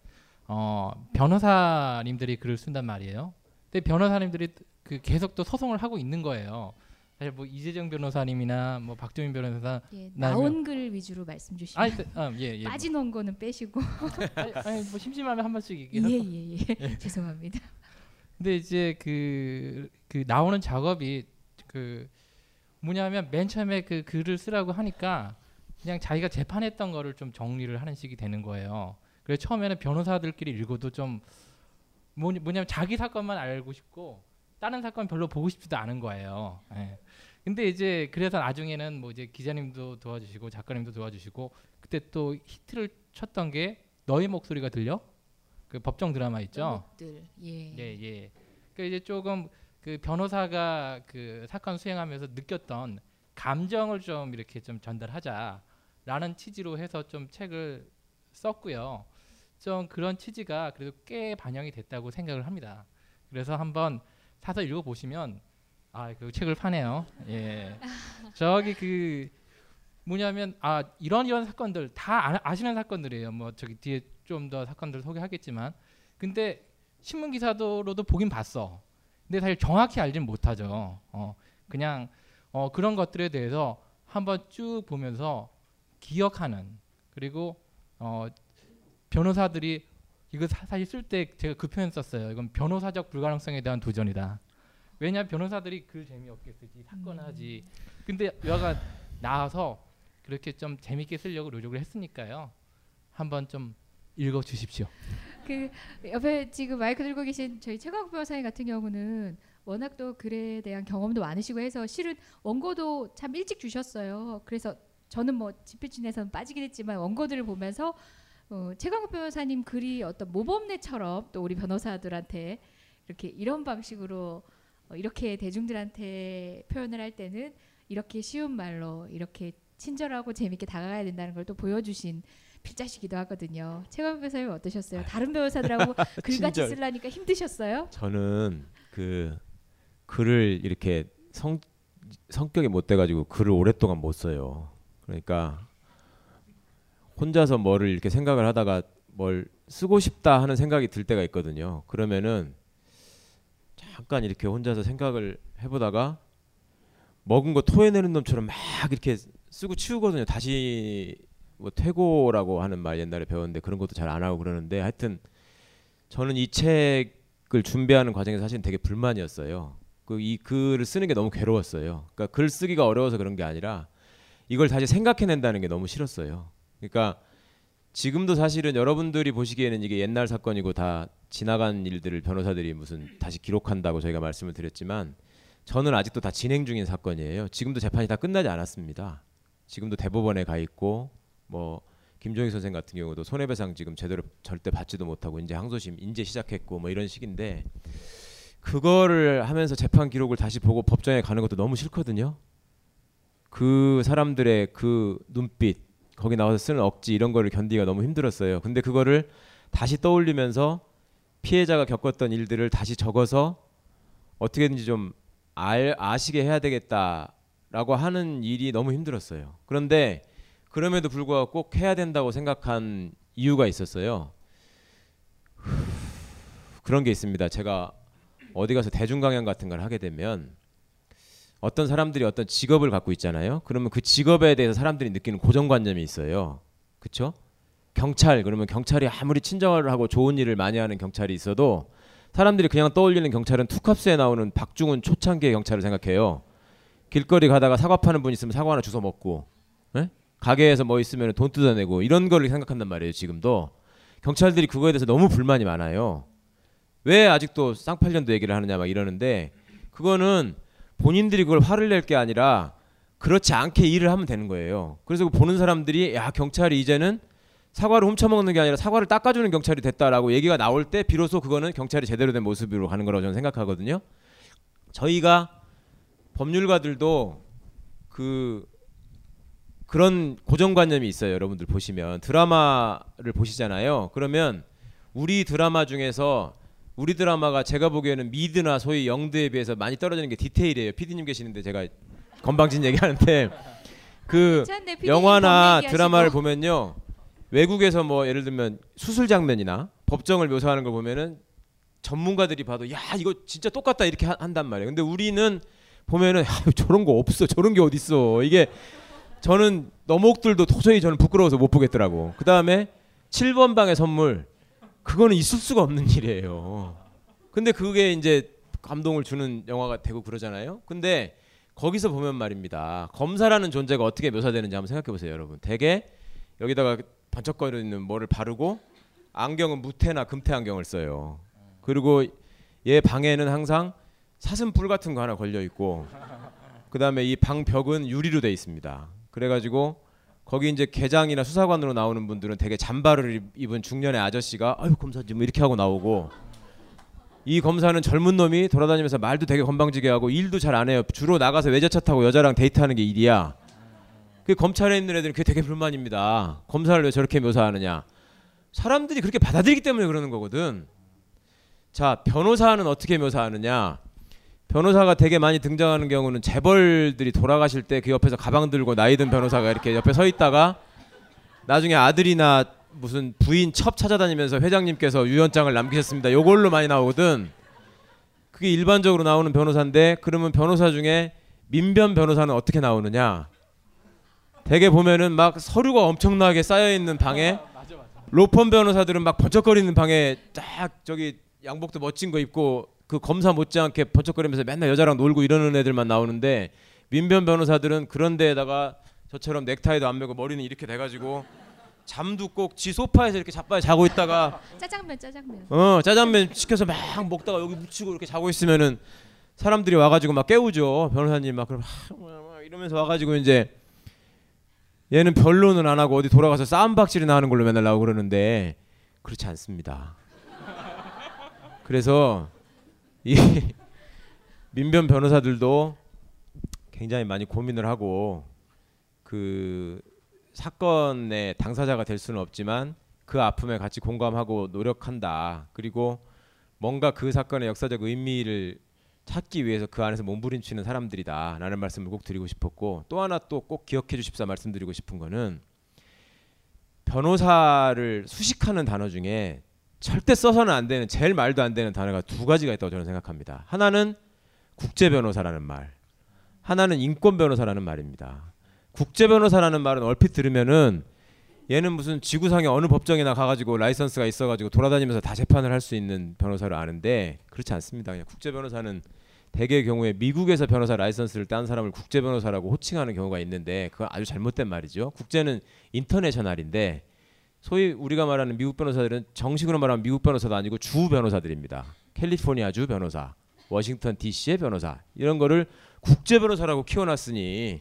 어, 변호사님들이 글을 쓴단 말이에요. 근데 변호사님들이 그 계속 또 소송을 하고 있는 거예요. 사실 뭐 이재정 변호사님이나 뭐 박주민 변호사 예, 나온 글 위주로 말씀 주시면 아니, 아, 예, 예, 빠진 뭐. 원고는 빼시고 아니, 아니, 뭐 심심하면 한 번씩 얘기해서 예예예 예, 예. 죄송합니다. 근데 이제 그, 그 나오는 작업이 그 뭐냐면 맨 처음에 그 글을 쓰라고 하니까 그냥 자기가 재판했던 거를 좀 정리를 하는 식이 되는 거예요. 그래서 처음에는 변호사들끼리 읽어도 좀 뭐냐면 자기 사건만 알고 싶고 다른 사건 별로 보고 싶지도 않은 거예요. 예. 근데 이제 그래서 나중에는 뭐 이제 기자님도 도와주시고 작가님도 도와주시고 그때 또 히트를 쳤던 게 너의 목소리가 들려? 그 법정 드라마 있죠. 들 예. 예, 예. 그러니까 이제 조금 그 변호사가 그 사건 수행하면서 느꼈던 감정을 좀 이렇게 좀 전달하자라는 취지로 해서 좀 책을 썼고요. 좀 그런 취지가 그래도 꽤 반영이 됐다고 생각을 합니다. 그래서 한번 사서 읽어보시면 아, 그 책을 파네요. 예. 저기 그 뭐냐면 아, 이런 이런 사건들 다 아시는 사건들이에요. 뭐 저기 뒤에 좀 더 사건들 소개하겠지만 근데 신문 기사로도 보긴 봤어. 근데 사실 정확히 알진 못하죠. 어, 그냥 어, 그런 것들에 대해서 한번 쭉 보면서 기억하는 그리고 어, 변호사들이 이거 사, 사실 쓸 때 제가 그 표현 썼어요. 이건 변호사적 불가능성에 대한 도전이다. 왜냐하면 변호사들이 글 재미없게 쓰지 사건 하지. 근데 여하간 나와서 그렇게 좀 재밌게 쓰려고 노력을 했으니까요. 한번 좀 읽어주십시오. 그 옆에 지금 마이크 들고 계신 저희 최강욱 변호사님 같은 경우는 워낙 또 글에 대한 경험도 많으시고 해서 실은 원고도 참 일찍 주셨어요. 그래서 저는 뭐 집필진에서는 빠지긴 했지만 원고들을 보면서 어, 최강욱 변호사님 글이 어떤 모범례처럼 또 우리 변호사들한테 이렇게 이런 방식으로 어, 이렇게 대중들한테 표현을 할 때는 이렇게 쉬운 말로 이렇게 친절하고 재밌게 다가가야 된다는 걸 또 보여주신 필자시기도 하거든요. 최강욱 변호사님 어떠셨어요? 다른 변호사들하고 글같이 쓰려니까 힘드셨어요? 저는 그 글을 이렇게 성, 성격이 못 돼가지고 글을 오랫동안 못 써요. 그러니까 혼자서 뭐를 이렇게 생각을 하다가 뭘 쓰고 싶다 하는 생각이 들 때가 있거든요. 그러면은 잠깐 이렇게 혼자서 생각을 해보다가 먹은 거 토해내는 놈처럼 막 이렇게 쓰고 치우거든요. 다시 뭐 퇴고라고 하는 말 옛날에 배웠는데 그런 것도 잘 안 하고 그러는데, 하여튼 저는 이 책을 준비하는 과정에서 사실 되게 불만이었어요. 그 이 글을 쓰는 게 너무 괴로웠어요. 그러니까 글 쓰기가 어려워서 그런 게 아니라 이걸 다시 생각해낸다는 게 너무 싫었어요. 그러니까 지금도 사실은 여러분들이 보시기에는 이게 옛날 사건이고 다 지나간 일들을 변호사들이 무슨 다시 기록한다고 저희가 말씀을 드렸지만 저는 아직도 다 진행 중인 사건이에요. 지금도 재판이 다 끝나지 않았습니다. 지금도 대법원에 가 있고 뭐 김종익 선생 같은 경우도 손해배상 지금 제대로 절대 받지도 못하고 이제 항소심 이제 시작했고 뭐 이런 식인데, 그거를 하면서 재판 기록을 다시 보고 법정에 가는 것도 너무 싫거든요. 그 사람들의 그 눈빛, 거기 나와서 쓰는 억지, 이런 거를 견디기가 너무 힘들었어요. 근데 그거를 다시 떠올리면서 피해자가 겪었던 일들을 다시 적어서 어떻게든지 좀 알, 아시게 해야 되겠다라고 하는 일이 너무 힘들었어요. 그런데 그럼에도 불구하고 꼭 해야 된다고 생각한 이유가 있었어요. 그런 게 있습니다. 제가 어디 가서 대중 강연 같은 걸 하게 되면 어떤 사람들이 어떤 직업을 갖고 있잖아요. 그러면 그 직업에 대해서 사람들이 느끼는 고정관념이 있어요. 그렇죠? 경찰, 그러면 경찰이 아무리 친절하고 좋은 일을 많이 하는 경찰이 있어도 사람들이 그냥 떠올리는 경찰은 투캅스에 나오는 박중훈 초창기의 경찰을 생각해요. 길거리 가다가 사과 파는 분 있으면 사과 하나 주워 먹고, 네? 가게에서 뭐 있으면 돈 뜯어내고, 이런 거를 생각한단 말이에요. 지금도 경찰들이 그거에 대해서 너무 불만이 많아요. 왜 아직도 쌍팔년도 얘기를 하느냐 막 이러는데, 그거는 본인들이 그걸 화를 낼 게 아니라 그렇지 않게 일을 하면 되는 거예요. 그래서 보는 사람들이 야, 경찰이 이제는 사과를 훔쳐먹는 게 아니라 사과를 닦아주는 경찰이 됐다라고 얘기가 나올 때 비로소 그거는 경찰이 제대로 된 모습으로 가는 거라고 저는 생각하거든요. 저희가 법률가들도 그 그런 고정관념이 있어요. 여러분들 보시면 드라마를 보시잖아요. 그러면 우리 드라마 중에서 우리 드라마가 제가 보기에는 미드나 소위 영드에 비해서 많이 떨어지는 게 디테일이에요. 피디님 계시는데 제가 건방진 얘기하는데 그 영화나 드라마를 보면요, 외국에서 뭐 예를 들면 수술 장면이나 법정을 묘사하는 걸 보면은 전문가들이 봐도 야, 이거 진짜 똑같다 이렇게 하, 한단 말이에요. 근데 우리는 보면은 야, 저런 거 없어, 저런 게 어딨어. 이게 저는 너목들도 도저히 저는 부끄러워서 못 보겠더라고. 그 다음에 칠 번 방의 선물, 그거는 있을 수가 없는 일이에요. 근데 그게 이제 감동을 주는 영화가 되고 그러잖아요. 근데 거기서 보면 말입니다, 검사라는 존재가 어떻게 묘사되는지 한번 생각해보세요. 여러분 되게 여기다가 반짝거리는 뭐를 바르고, 안경은 무태나 금태 안경을 써요. 그리고 얘 방에는 항상 사슴뿔 같은 거 하나 걸려있고, 그 다음에 이 방 벽은 유리로 돼 있습니다. 그래가지고 거기 이제 계장이나 수사관으로 나오는 분들은 되게 잠바를 입은 중년의 아저씨가 아유 검사님 뭐 이렇게 하고 나오고, 이 검사는 젊은 놈이 돌아다니면서 말도 되게 건방지게 하고 일도 잘 안 해요. 주로 나가서 외제차 타고 여자랑 데이트하는 게 일이야. 그 검찰에 있는 애들은 그게 되게 불만입니다. 검사를 왜 저렇게 묘사하느냐. 사람들이 그렇게 받아들이기 때문에 그러는 거거든. 자, 변호사는 어떻게 묘사하느냐. 변호사가 되게 많이 등장하는 경우는 재벌들이 돌아가실 때 그 옆에서 가방 들고 나이 든 변호사가 이렇게 옆에 서 있다가 나중에 아들이나 무슨 부인 첩 찾아다니면서 회장님께서 유언장을 남기셨습니다. 요걸로 많이 나오거든. 그게 일반적으로 나오는 변호사인데, 그러면 변호사 중에 민변 변호사는 어떻게 나오느냐. 되게 보면은 막 서류가 엄청나게 쌓여있는 방에, 로펌 변호사들은 막 번쩍거리는 방에 쫙 저기 양복도 멋진 거 입고 그 검사 못지않게 번쩍거리면서 맨날 여자랑 놀고 이러는 애들만 나오는데, 민변 변호사들은 그런 데에다가 저처럼 넥타이도 안 매고 머리는 이렇게 돼가지고 잠도 꼭 지 소파에서 이렇게 자빠져 자고 있다가 짜장면 짜장면 어 짜장면 시켜서 막 먹다가 여기 묻히고 이렇게 자고 있으면은 사람들이 와가지고 막 깨우죠. 변호사님 막 그럼 하, 이러면서 와가지고 이제 얘는 변론은 안 하고 어디 돌아가서 싸움박질이나 하는 걸로 맨날 나오고 그러는데 그렇지 않습니다. 그래서 이 민변 변호사들도 굉장히 많이 고민을 하고 그 사건의 당사자가 될 수는 없지만 그 아픔에 같이 공감하고 노력한다. 그리고 뭔가 그 사건의 역사적 의미를 찾기 위해서 그 안에서 몸부림치는 사람들이다 라는 말씀을 꼭 드리고 싶었고, 또 하나 또 꼭 기억해 주십사 말씀드리고 싶은 거는 변호사를 수식하는 단어 중에 절대 써서는 안 되는, 제일 말도 안 되는 단어가 두 가지가 있다고 저는 생각합니다. 하나는 국제 변호사라는 말, 하나는 인권 변호사라는 말입니다. 국제 변호사라는 말은 얼핏 들으면은 얘는 무슨 지구상의 어느 법정에나 가가지고 라이선스가 있어가지고 돌아다니면서 다 재판을 할 수 있는 변호사로 아는데 그렇지 않습니다. 그냥 국제 변호사는 대개의 경우에 미국에서 변호사 라이선스를 딴 사람을 국제 변호사라고 호칭하는 경우가 있는데 그건 아주 잘못된 말이죠. 국제는 인터내셔널인데 소위 우리가 말하는 미국 변호사들은 정식으로 말하면 미국 변호사도 아니고 주 변호사들입니다. 캘리포니아주 변호사, 워싱턴 디씨의 변호사, 이런 거를 국제 변호사라고 키워놨으니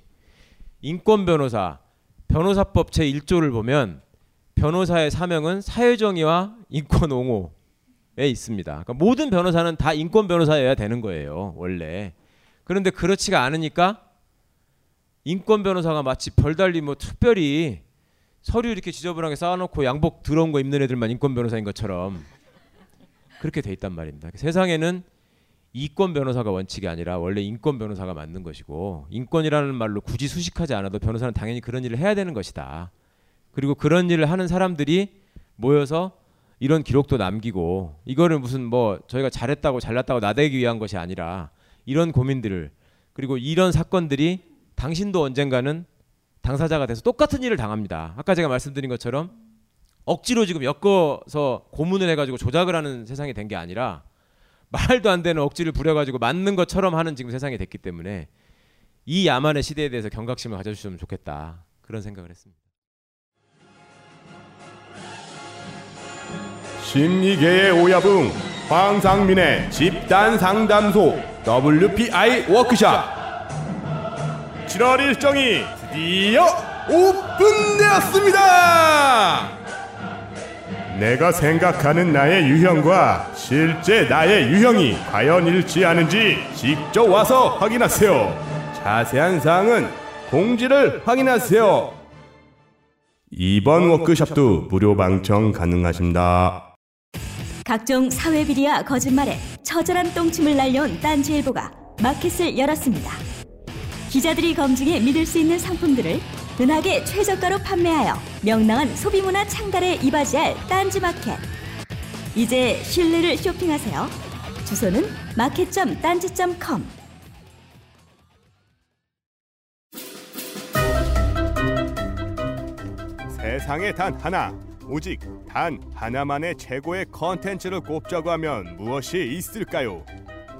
인권 변호사, 변호사법 제일 조를 보면 변호사의 사명은 사회정의와 인권 옹호에 있습니다. 그러니까 모든 변호사는 다 인권 변호사여야 되는 거예요, 원래. 그런데 그렇지가 않으니까 인권 변호사가 마치 별달리 뭐 특별히 서류 이렇게 지저분하게 쌓아놓고 양복 더러운 거 입는 애들만 인권 변호사인 것처럼 그렇게 돼 있단 말입니다. 세상에는 이권 변호사가 원칙이 아니라 원래 인권 변호사가 맞는 것이고, 인권이라는 말로 굳이 수식하지 않아도 변호사는 당연히 그런 일을 해야 되는 것이다. 그리고 그런 일을 하는 사람들이 모여서 이런 기록도 남기고, 이거를 무슨 뭐 저희가 잘했다고 잘났다고 나대기 위한 것이 아니라 이런 고민들을, 그리고 이런 사건들이 당신도 언젠가는 당사자가 돼서 똑같은 일을 당합니다. 아까 제가 말씀드린 것처럼 억지로 지금 엮어서 고문을 해가지고 조작을 하는 세상이 된 게 아니라 말도 안 되는 억지를 부려가지고 맞는 것처럼 하는 지금 세상이 됐기 때문에 이 야만의 시대에 대해서 경각심을 가져주시면 좋겠다, 그런 생각을 했습니다. 심리계의 오야붕 황상민의 집단상담소 더블유피아이 워크샵 칠월 일정이 드디어 오픈되었습니다. 내가 생각하는 나의 유형과 실제 나의 유형이 과연 일치하는지 직접 와서 확인하세요. 자세한 사항은 공지를 확인하세요. 이번 워크숍도 무료 방청 가능하십니다. 각종 사회비리와 거짓말에 처절한 똥침을 날려온 딴지일보가 마켓을 열었습니다. 기자들이 검증해 믿을 수 있는 상품들을 은하계 최저가로 판매하여 명랑한 소비문화 창달에 이바지할 딴지마켓. 이제 신뢰를 쇼핑하세요. 주소는 마켓 점 딴지 점 컴. 세상에 단 하나, 오직 단 하나만의 최고의 컨텐츠를 꼽자고 하면 무엇이 있을까요?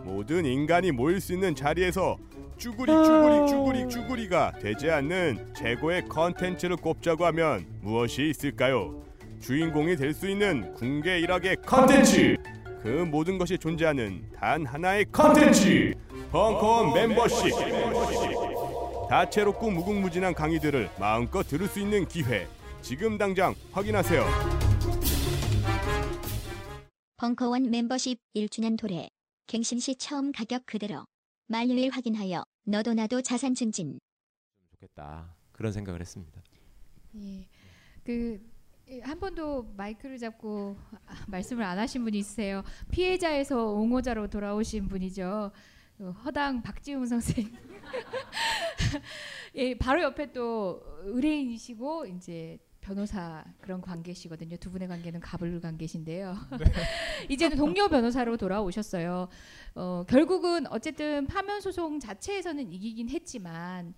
모든 인간이 모일 수 있는 자리에서 쭈구리 쭈구리 쭈구리 쭈구리가 되지 않는 최고의 컨텐츠를 꼽자고 하면 무엇이 있을까요? 주인공이 될 수 있는 궁계 일학의 컨텐츠! 그 모든 것이 존재하는 단 하나의 컨텐츠! 벙커원 멤버십! 다채롭고 무궁무진한 강의들을 마음껏 들을 수 있는 기회! 지금 당장 확인하세요! 벙커원 멤버십 일 주년 도래! 갱신시 처음 가격 그대로! 만료일 확인하여 너도 나도 자산 증진. 좋겠다, 그런 생각을 했습니다. 예, 그 한 번도 마이크를 잡고 말씀을 안 하신 분이 있으세요. 피해자에서 옹호자로 돌아오신 분이죠. 허당 박지웅 선생님. 예, 바로 옆에 또 의뢰인이시고 이제 변호사 그런 관계시거든요. 두 분의 관계는 가불 관계신데요. 이제는 동료 변호사로 돌아오셨어요. 어, 결국은 어쨌든 파면 소송 자체에서는 이기긴 했지만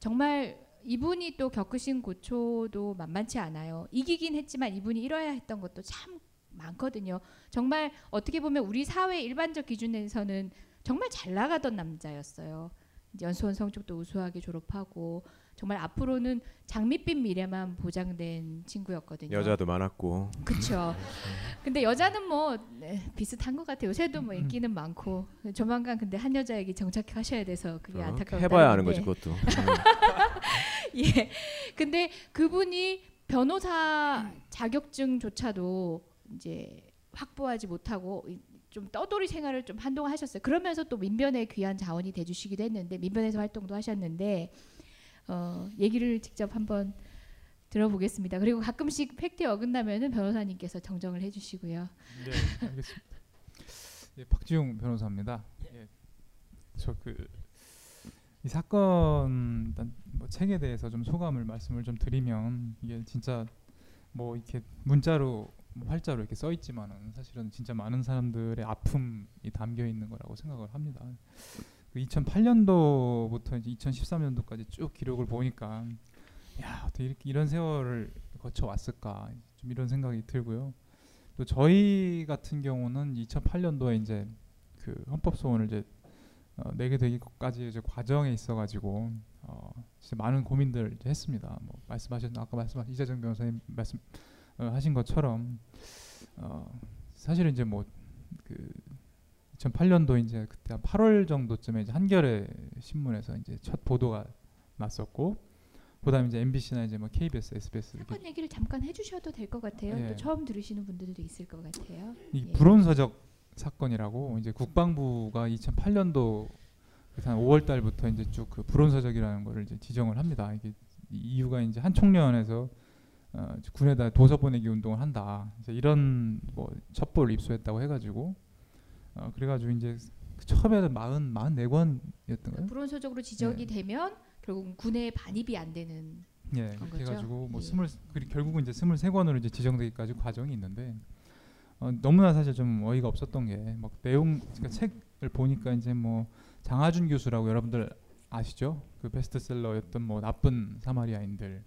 정말 이분이 또 겪으신 고초도 만만치 않아요. 이기긴 했지만 이분이 잃어야 했던 것도 참 많거든요. 정말 어떻게 보면 우리 사회 일반적 기준에서는 정말 잘 나가던 남자였어요. 연수원 성적도 우수하게 졸업하고 정말 앞으로는 장밋빛 미래만 보장된 친구였거든요. 여자도 많았고. 그렇죠. 근데 여자는 뭐 비슷한 것 같아요. 요새도 뭐 인기는 많고. 조만간 근데 한 여자에게 정착하셔야 돼서 그게 어, 안타까운. 해봐야 하는 거지 그것도. 예. 근데 그분이 변호사 자격증조차도 이제 확보하지 못하고 좀 떠돌이 생활을 좀 한동안 하셨어요. 그러면서 또 민변에 귀한 자원이 돼주시기도 했는데, 민변에서 활동도 하셨는데 어, 얘기를 직접 한번 들어보겠습니다. 그리고 가끔씩 팩트에 어긋나면은 변호사님께서 정정을 해주시고요. 네, 알겠습니다. 네, 박지웅 변호사입니다. 예, 저 그 이 사건 일단 뭐 책에 대해서 좀 소감을 말씀을 좀 드리면, 이게 진짜 뭐 이렇게 문자로 뭐 활자로 이렇게 써 있지만은 사실은 진짜 많은 사람들의 아픔이 담겨 있는 거라고 생각을 합니다. 이천팔 년도부터 이제 이천십삼 년도까지 쭉 기록을 보니까 야, 어떻게 이렇게 이런 세월을 거쳐 왔을까, 좀 이런 생각이 들고요. 또 저희 같은 경우는 이천팔 년도에 이제 그 헌법 소원을 이제 어, 내게 되기까지 이제 과정에 있어가지고 어, 진짜 많은 고민들 이제 했습니다. 뭐 말씀하셨던 아까 말씀하신 이재정 변호사님 말씀 어, 하신 것처럼 어, 사실은 이제 뭐 그 이천팔 년도 이제 그때 한 팔월 정도쯤에 이제 한겨레 신문에서 이제 첫 보도가 났었고, 그다음 이제 엠비씨나 이제 뭐 케이비에스, 에스비에스 사건 얘기를 잠깐 해주셔도 될 것 같아요. 예. 또 처음 들으시는 분들도 있을 것 같아요. 이 예. 불온서적 사건이라고 이제 국방부가 이천팔 년도 한 오월 달부터 이제 쭉 그 불온서적이라는 거를 이제 지정을 합니다. 이게 이유가 이제 한 총련에서 어, 군에다 도서 보내기 운동을 한다, 이제 이런 뭐 첩보를 입수했다고 해가지고. 어, 그래가지고 이제 처음에는 마흔 마흔네 권이었던가요? 불온서적으로 지적이 예. 되면 결국 군에 반입이 안 되는 예, 그런 거죠. 그래가지고 뭐 스물 예. 결국은 이제 스물세 권으로 이제 지정되기까지 과정이 있는데 어, 너무나 사실 좀 어이가 없었던 게 막 내용, 그러니까 책을 보니까 이제 뭐 장하준 교수라고 여러분들 아시죠? 그 베스트셀러였던 뭐 나쁜 사마리아인들,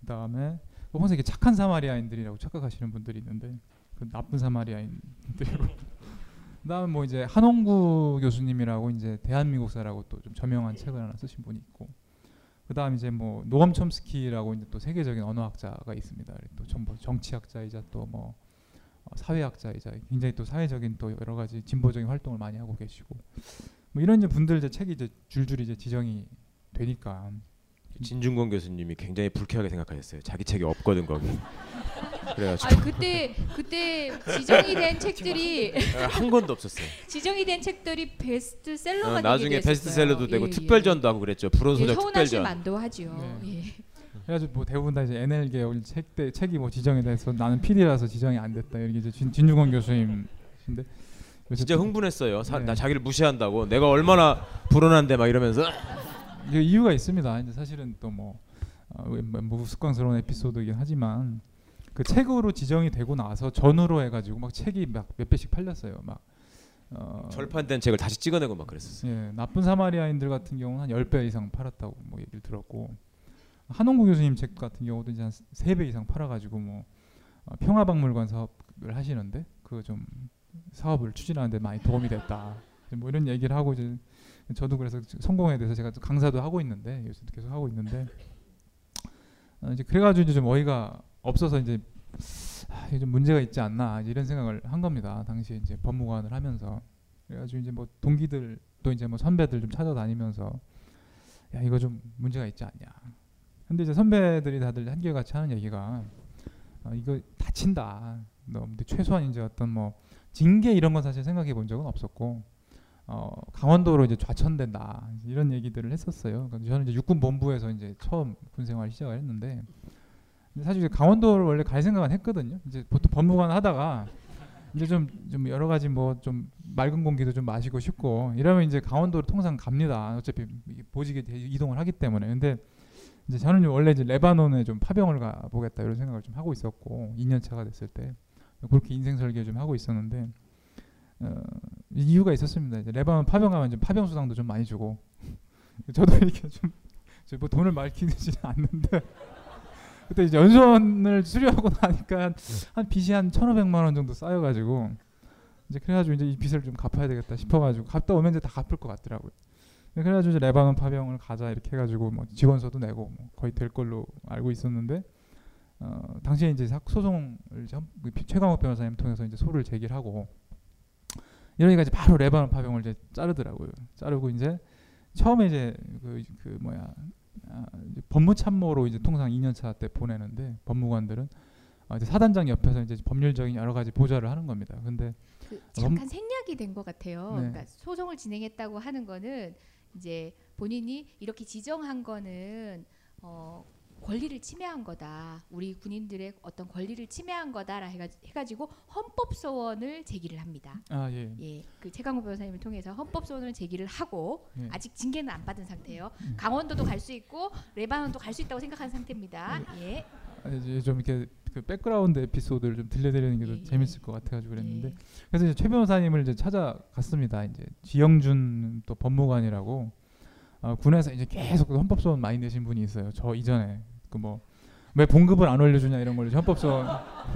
그다음에 뭐 항상 이렇게 착한 사마리아인들이라고 착각하시는 분들이 있는데 그 나쁜 사마리아인들이고. 그다음 뭐 이제 한홍구 교수님이라고 이제 대한민국사라고 또 좀 저명한 책을 하나 쓰신 분이 있고, 그다음 이제 뭐 노엄 첨스키라고 이제 또 세계적인 언어학자가 있습니다. 또 전부 정치학자이자 또 뭐 사회학자이자 굉장히 또 사회적인 또 여러 가지 진보적인 활동을 많이 하고 계시고, 뭐 이런 이제 분들 이제 책이 이제 줄줄이 이제 지정이 되니까 진중권 교수님이 굉장히 불쾌하게 생각하셨어요. 자기 책이 없거든 거기. 아 그때 그때 지정이 된 책들이 한 권도 없었어요. 지정이 된 책들이 베스트셀러가 어, 나중에 베스트셀러도 예, 되고 예, 특별전도 하고 그랬죠. 불온서적 예, 특별전. 만도 하지요. 네. 예. 그래가지고 뭐 대부분 다 이제 엔엘 계열 책대 책이 뭐 지정이 돼서 나는 피디라서 지정이 안 됐다, 이렇게 이제 진, 진중권 교수님인데 진짜 흥분했어요. 사, 네. 나 자기를 무시한다고 내가 얼마나 불온한데 막 이러면서 이유가 있습니다. 이제 사실은 또 뭐 무습관스러운 어, 에피소드이긴 하지만. 그 책으로 지정이 되고 나서 전후로 해가지고 막 책이 막 몇 배씩 팔렸어요. 막 어 절판된 책을 다시 찍어내고 막 그랬었어요. 예, 나쁜 사마리아인들 같은 경우는 한 열 배 이상 팔았다고 뭐 얘기를 들었고, 한홍구 교수님 책 같은 경우도 이제 한 세 배 이상 팔아가지고 뭐 어 평화박물관 사업을 하시는데 그거 좀 사업을 추진하는데 많이 도움이 됐다. 뭐 이런 얘기를 하고 이제 저도 그래서 성공에 대해서 제가 강사도 하고 있는데 요새도 계속 하고 있는데 어 이제 그래가지고 이제 좀 어이가 없어서 이제 아, 이게 좀 문제가 있지 않나 이런 생각을 한 겁니다. 당시에 이제 법무관을 하면서. 그래가지고 이제 뭐 동기들 또 이제 뭐 선배들 좀 찾아다니면서 야 이거 좀 문제가 있지 않냐. 근데 이제 선배들이 다들 한결같이 하는 얘기가 어, 이거 다친다. 너 최소한 이제 어떤 뭐 징계 이런 건 사실 생각해 본 적은 없었고 어, 강원도로 이제 좌천된다 이런 얘기들을 했었어요. 그러니까 저는 이제 육군 본부에서 이제 처음 군생활 시작을 했는데. 사실 강원도를 원래 갈 생각은 했거든요. 이제 보통 법무관 하다가 이제 좀, 좀 여러 가지 뭐 좀 맑은 공기도 좀 마시고 싶고 이러면 이제 강원도로 통상 갑니다. 어차피 보직에 이동을 하기 때문에. 근데 이제 저는 원래 이제 레바논에 좀 파병을 가보겠다 이런 생각을 좀 하고 있었고 이 년 차가 됐을 때 그렇게 인생 설계 좀 하고 있었는데 어, 이유가 있었습니다. 이제 레바논 파병 가면 이제 파병 수당도 좀 많이 주고 저도 이렇게 좀 뭐 돈을 말키지는 않는데. 그때 이제 연수원을 수료하고 나니까 한 빚이 한 천오백만 원 정도 쌓여가지고 이제 그래가지고 이제 이 빚을 좀 갚아야 되겠다 싶어가지고 갔다 오면 이제 다 갚을 것 같더라고요. 그래가지고 이제 레방은 파병을 가자 이렇게 해가지고 뭐 지원서도 내고 뭐 거의 될 걸로 알고 있었는데 어, 당시에 이제 소송을 이제 최강욱 변호사님 통해서 이제 소를 제기하고 이러니까 이제 바로 레방 파병을 이제 자르더라고요. 자르고 이제 처음에 이제 그, 그 뭐야 아, 이제 법무참모로 이제 통상 이 년 차 때 보내는데 법무관들은 아, 이제 사단장 옆에서 이제 법률적인 여러 가지 보좌를 하는 겁니다. 근데 그 약간 음, 생략이 된 것 같아요. 네. 그러니까 소송을 진행했다고 하는 거는 이제 본인이 이렇게 지정한 거는 어, 권리를 침해한 거다. 우리 군인들의 어떤 권리를 침해한 거다라 해가지고 헌법소원을 제기를 합니다. 아 예. 예. 그 최강욱 변호사님을 통해서 헌법소원을 제기를 하고 예. 아직 징계는 안 받은 상태예요. 음. 강원도도 갈 수 있고 레바논도 갈 수 있다고 생각하는 상태입니다. 예. 예. 좀 이렇게 그 백그라운드 에피소드를 좀 들려드리는 게 예. 재밌을 것 같아가지고 그랬는데 예. 그래서 이제 최 변호사님을 이제 찾아갔습니다. 이제 지영준 또 법무관이라고 어, 군에서 이제 계속 헌법소원 많이 내신 분이 있어요. 저 이전에 그 뭐 왜 봉급을 안 올려주냐 이런 걸로 헌법소원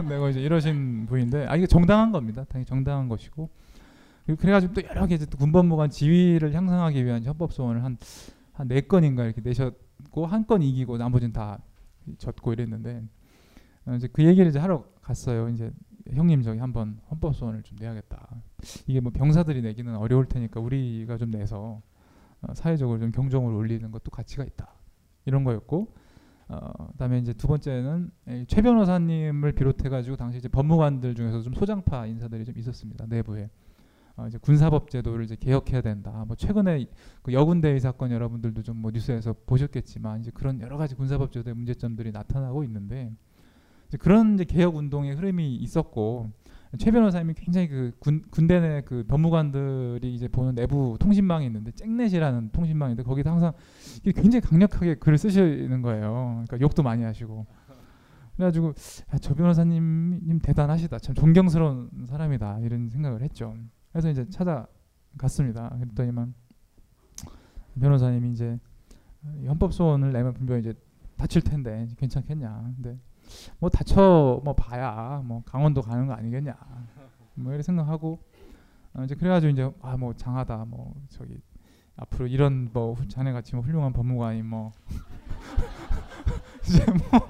내고 이제 이러신 분인데 아 이게 정당한 겁니다. 당연히 정당한 것이고 그래가지고 또 여러 개 이제 또 군법무관 지위를 향상하기 위한 헌법소원을 한 한 네 건인가 이렇게 내셨고 한 건 이기고 나머지는 다 졌고 이랬는데 어, 이제 그 얘기를 이제 하러 갔어요. 이제 형님 저기 한번 헌법소원을 좀 내야겠다. 이게 뭐 병사들이 내기는 어려울 테니까 우리가 좀 내서 어, 사회적으로 좀 경종을 울리는 것도 가치가 있다. 이런 거였고, 어, 그다음에 이제 두 번째는 최 변호사님을 비롯해가지고 당시 이제 법무관들 중에서 좀 소장파 인사들이 좀 있었습니다. 내부에 어, 이제 군사법 제도를 이제 개혁해야 된다. 뭐 최근에 그 여군대위 사건 여러분들도 좀 뭐 뉴스에서 보셨겠지만 이제 그런 여러 가지 군사법 제도의 문제점들이 나타나고 있는데 이제 그런 이제 개혁 운동의 흐름이 있었고. 최 변호사님이 굉장히 그 군, 군대 내 그 법무관들이 이제 보는 내부 통신망이 있는데 쨍넷이라는 통신망인데 거기서 항상 굉장히 강력하게 글을 쓰시는 거예요. 그러니까 욕도 많이 하시고 그래가지고 아, 저 변호사님 대단하시다. 참 존경스러운 사람이다. 이런 생각을 했죠. 그래서 이제 찾아갔습니다. 그랬더니만 변호사님이 이제 헌법소원을 내면 분명히 이제 다칠 텐데 괜찮겠냐. 근데 뭐 다쳐 뭐 봐야 뭐 강원도 가는 거 아니겠냐 뭐 이렇게 생각하고 어 이제 그래가지고 이제 아 뭐 장하다 뭐 저기 앞으로 이런 뭐 자네 같이 뭐 훌륭한 법무관이 뭐 이제 뭐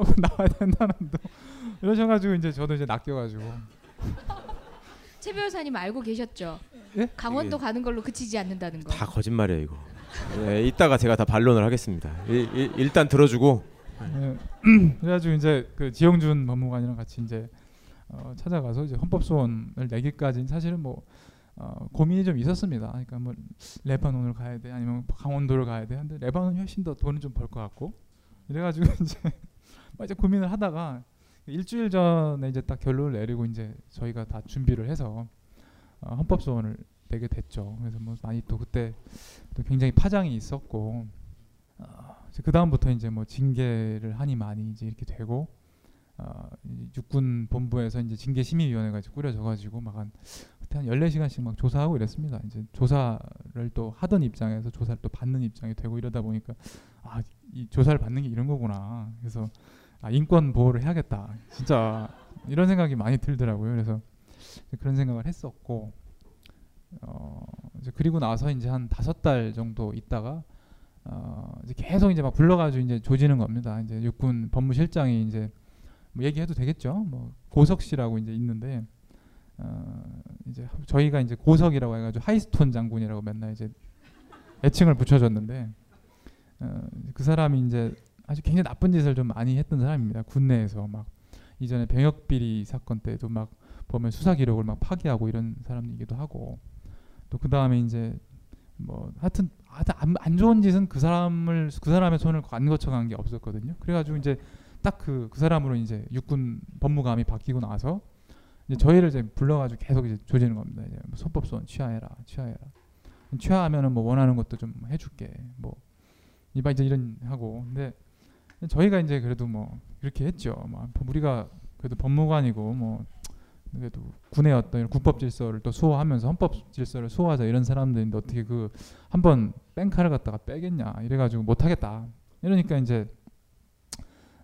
어 나와야 된다는 또 이러셔가지고 이제 저도 이제 낚여가지고 최 변호사님 알고 계셨죠? 예? 강원도 가는 걸로 그치지 않는다는 거. 다 거짓말이에요 이거. 예, 이따가 제가 다 반론을 하겠습니다. 이, 이, 일단 들어주고. 네. 그래가지고 이제 그 지영준 법무관이랑 같이 이제 어 찾아가서 이제 헌법소원을 내기까지는 사실은 뭐 어 고민이 좀 있었습니다. 그러니까 뭐 레바논을 가야 돼, 아니면 강원도를 가야 돼. 근데 레바논이 훨씬 더 돈은 좀 벌 것 같고. 이래가지고 이제 막 이제 고민을 하다가 일주일 전에 이제 딱 결론을 내리고 이제 저희가 다 준비를 해서 어 헌법소원을 내게 됐죠. 그래서 뭐 많이 또 그때 또 굉장히 파장이 있었고. 어 그 다음부터 이제 뭐 징계를 하니 많이 이제 이렇게 되고 어, 육군 본부에서 이제 징계 심의위원회가 꾸려져가지고 막 한 그때 한 열네 시간씩 막 조사하고 이랬습니다. 이제 조사를 또 하던 입장에서 조사를 또 받는 입장이 되고 이러다 보니까 아, 이 조사를 받는 게 이런 거구나. 그래서 아, 인권 보호를 해야겠다. 진짜 이런 생각이 많이 들더라고요. 그래서 그런 생각을 했었고 어, 이제 그리고 나서 이제 한 다섯 달 정도 있다가 어 이제 계속 이제 막 불러가지고 이제 조지는 겁니다. 이제 육군 법무실장이 이제 뭐 얘기해도 되겠죠. 뭐 고석 씨라고 이제 있는데 어 이제 저희가 이제 고석이라고 해가지고 하이스톤 장군이라고 맨날 이제 애칭을 붙여줬는데 어 그 사람이 이제 아주 굉장히 나쁜 짓을 좀 많이 했던 사람입니다. 군내에서 막 이전에 병역 비리 사건 때도 막 보면 수사 기록을 막 파기하고 이런 사람이기도 하고 또 그 다음에 이제 뭐 하여튼 안, 안 좋은 짓은 그 사람을 그 사람의 손을 안 거쳐간 게 없었거든요. 그래가지고 이제 딱 그 그 사람으로 이제 육군 법무감이 바뀌고 나서 이제 저희를 이제 불러가지고 계속 이제 조지는 겁니다. 이제 헌법소원 취하해라, 취하해라. 취하하면은 뭐 원하는 것도 좀 해줄게. 뭐 이봐 이제 이런 하고. 근데 저희가 이제 그래도 뭐 이렇게 했죠. 뭐 우리가 그래도 법무관이고 뭐 그래도 군의 어떤 국법 질서를 또 수호하면서 헌법 질서를 수호하자 이런 사람들인데 어떻게 그 한번 뺑카를 갖다가 빼겠냐 이래가지고 못하겠다 이러니까 이제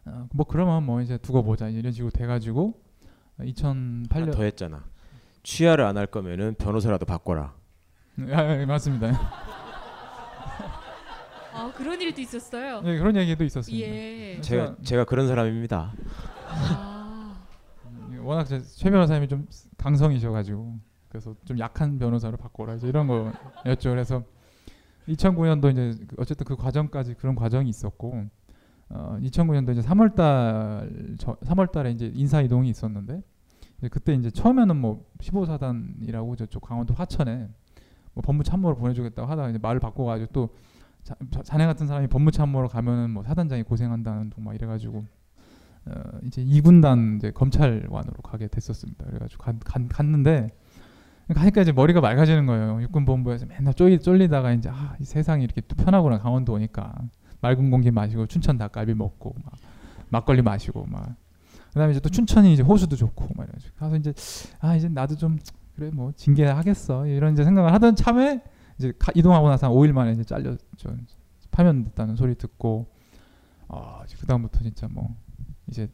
어 뭐 그러면 뭐 이제 두고 보자 이런 식으로 돼가지고 이천팔 년 아, 더 했잖아. 취하를 안 할 거면은 변호사라도 바꿔라. 아, 예, 맞습니다. 아, 그런 일도 있었어요. 네, 그런 얘기도 있었습니다. 예. 제가 제가 그런 사람입니다. 아. 워낙 제, 최 변호사님이 좀 강성이셔가지고 그래서 좀 약한 변호사로 바꿔라 이런 거였죠. 그래서 이천구 년도 이제 어쨌든 그 과정까지 그런 과정이 있었고 어, 이천구 년도 이제 삼월달 저, 삼월달에 이제 인사 이동이 있었는데 이제 그때 이제 처음에는 뭐 십오 사단이라고 저쪽 강원도 화천에 뭐 법무참모로 보내주겠다고 하다가 이제 말을 바꿔가지고 또 자, 자네 같은 사람이 법무참모로 가면은 뭐 사단장이 고생한다는 둥 막 이래가지고 어, 이제 이 군단 이제 검찰완으로 가게 됐었습니다. 그래가지고 가, 가, 갔는데 하니까 이제 머리가 맑아지는 거예요. 육군본부에서 맨날 쫄리, 쫄리다가 이제 아, 이 세상이 이렇게 또 편하구나 강원도 오니까. 맑은 공기 마시고 춘천 닭갈비 먹고 막 막걸리 마시고 막 그다음에 이제 또 춘천이 이제 호수도 좋고 막 이래가지고 가서 이제 아 이제 나도 좀 그래 뭐 징계하겠어 이런 이제 생각을 하던 참에 이제 가, 이동하고 나서 한 오 일 만에 이제 잘렸죠. 파면됐다는 소리 듣고 아 이제 그다음부터 진짜 뭐 이제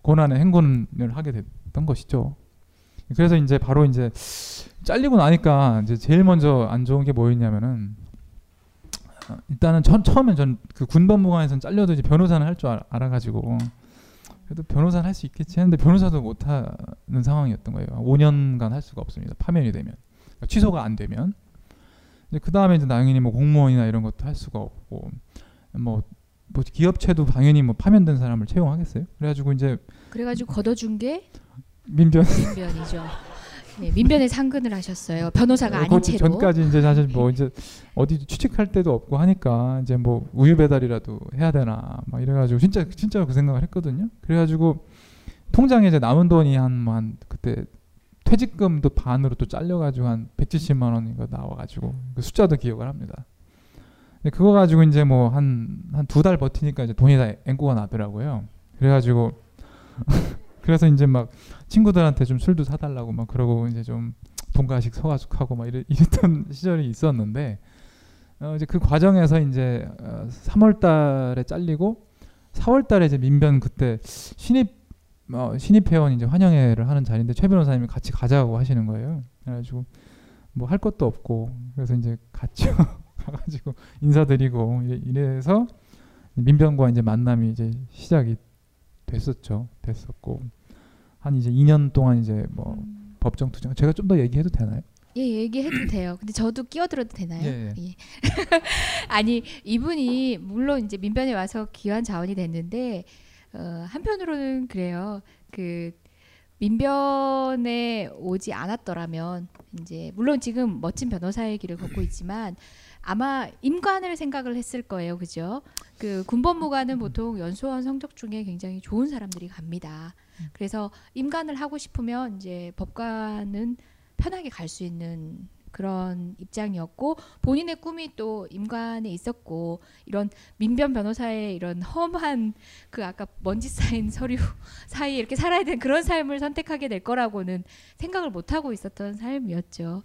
고난의 행군을 하게 됐던 것이죠. 그래서 이제 바로 이제 잘리고 나니까 이제 제일 먼저 안 좋은 게 뭐였냐면은. 일단은 처, 처음엔 전 그 군법무관에서는 잘려도 이제 변호사는 할 줄 알아가지고 그래도 변호사는 할 수 있겠지 했는데 변호사도 못하는 상황이었던 거예요. 오 년간 할 수가 없습니다. 파면이 되면 그러니까 취소가 안 되면 이제 그 다음에 이제 당연히 뭐 공무원이나 이런 것도 할 수가 없고 뭐, 뭐 기업체도 당연히 뭐 파면된 사람을 채용하겠어요. 그래가지고 이제 그래가지고 걷어준 게 민변 민변이죠. 네, 민변에 상근을 하셨어요. 변호사가 아닌 채로. 전까지 이제 사실 뭐 이제 어디 취직할 데도 없고 하니까 이제 뭐 우유 배달이라도 해야 되나 막 이래가지고 진짜 진짜 그 생각을 했거든요. 그래가지고 통장에 이제 남은 돈이 한뭐 한 그때 퇴직금도 반으로 또 잘려가지고 한 백칠십만 원인가 나와가지고 그 숫자도 기억을 합니다. 근데 그거 가지고 이제 뭐 한 한 두 달 버티니까 이제 돈이 다 앵꼬가 나더라고요. 그래가지고 그래서 이제 막 친구들한테 좀 술도 사달라고 막 그러고 이제 좀 돈가식 서가죽하고 막 이랬, 이랬던 시절이 있었는데 어 이제 그 과정에서 이제 어 삼월달에 잘리고 사월달에 이제 민변 그때 신입 어 신입 회원 이제 환영회를 하는 자리인데 최 변호사님이 같이 가자고 하시는 거예요. 그래가지고 뭐 할 것도 없고 그래서 이제 갔죠. 가가지고 인사드리고 이래, 이래서 민변과 이제 만남이 이제 시작이 됐었죠. 됐었고 한 이제 이 년 동안 이제 뭐 음. 법정 투쟁 제가 좀 더 얘기해도 되나요? 예, 얘기해도 돼요. 근데 저도 끼어들어도 되나요? 예. 예. 아니 이분이 물론 이제 민변에 와서 귀한 자원이 됐는데 어, 한편으로는 그래요. 그 민변에 오지 않았더라면 이제 물론 지금 멋진 변호사의 길을 걷고 있지만 아마 임관을 생각을 했을 거예요, 그죠? 그 군법무관은 보통 연수원 성적 중에 굉장히 좋은 사람들이 갑니다. 그래서 임관을 하고 싶으면 이제 법관은 편하게 갈 수 있는 그런 입장이었고 본인의 꿈이 또 임관에 있었고 이런 민변 변호사의 이런 험한 그 아까 먼지 쌓인 서류 사이에 이렇게 살아야 되는 그런 삶을 선택하게 될 거라고는 생각을 못 하고 있었던 삶이었죠.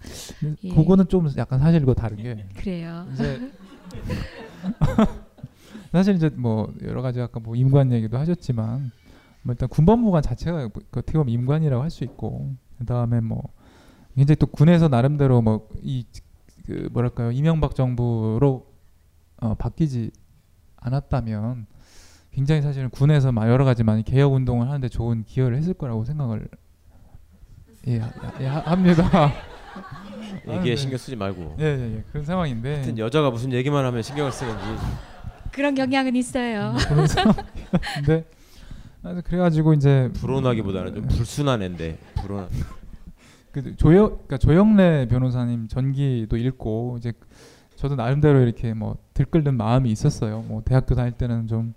예. 그거는 좀 약간 사실과 다른 게 그래요. 이제 사실 이제 뭐 여러 가지 아까 뭐 임관 얘기도 하셨지만 뭐 일단 군법무관 자체가 어떻게 보면 임관이라고 할 수 있고 그 다음에 뭐 굉장히 또 군에서 나름대로 뭐 이 그 뭐랄까요 이명박 정부로 어 바뀌지 않았다면 굉장히 사실은 군에서 막 여러 가지 많이 개혁 운동을 하는데 좋은 기여를 했을 거라고 생각을 예, 예 합니다. 얘기에 신경 쓰지 말고. 예, 예, 예 그런 상황인데. 하여튼 여자가 무슨 얘기만 하면 신경을 쓰는지. 그런 경향은 있어요. 그런 상황인데 그래가지고 이제 불온하기보다는 좀 불순한 앤데 불온. 그 조영 그러니까 조영래 변호사님 전기도 읽고 이제 저도 나름대로 이렇게 뭐 들끓는 마음이 있었어요. 뭐 대학교 다닐 때는 좀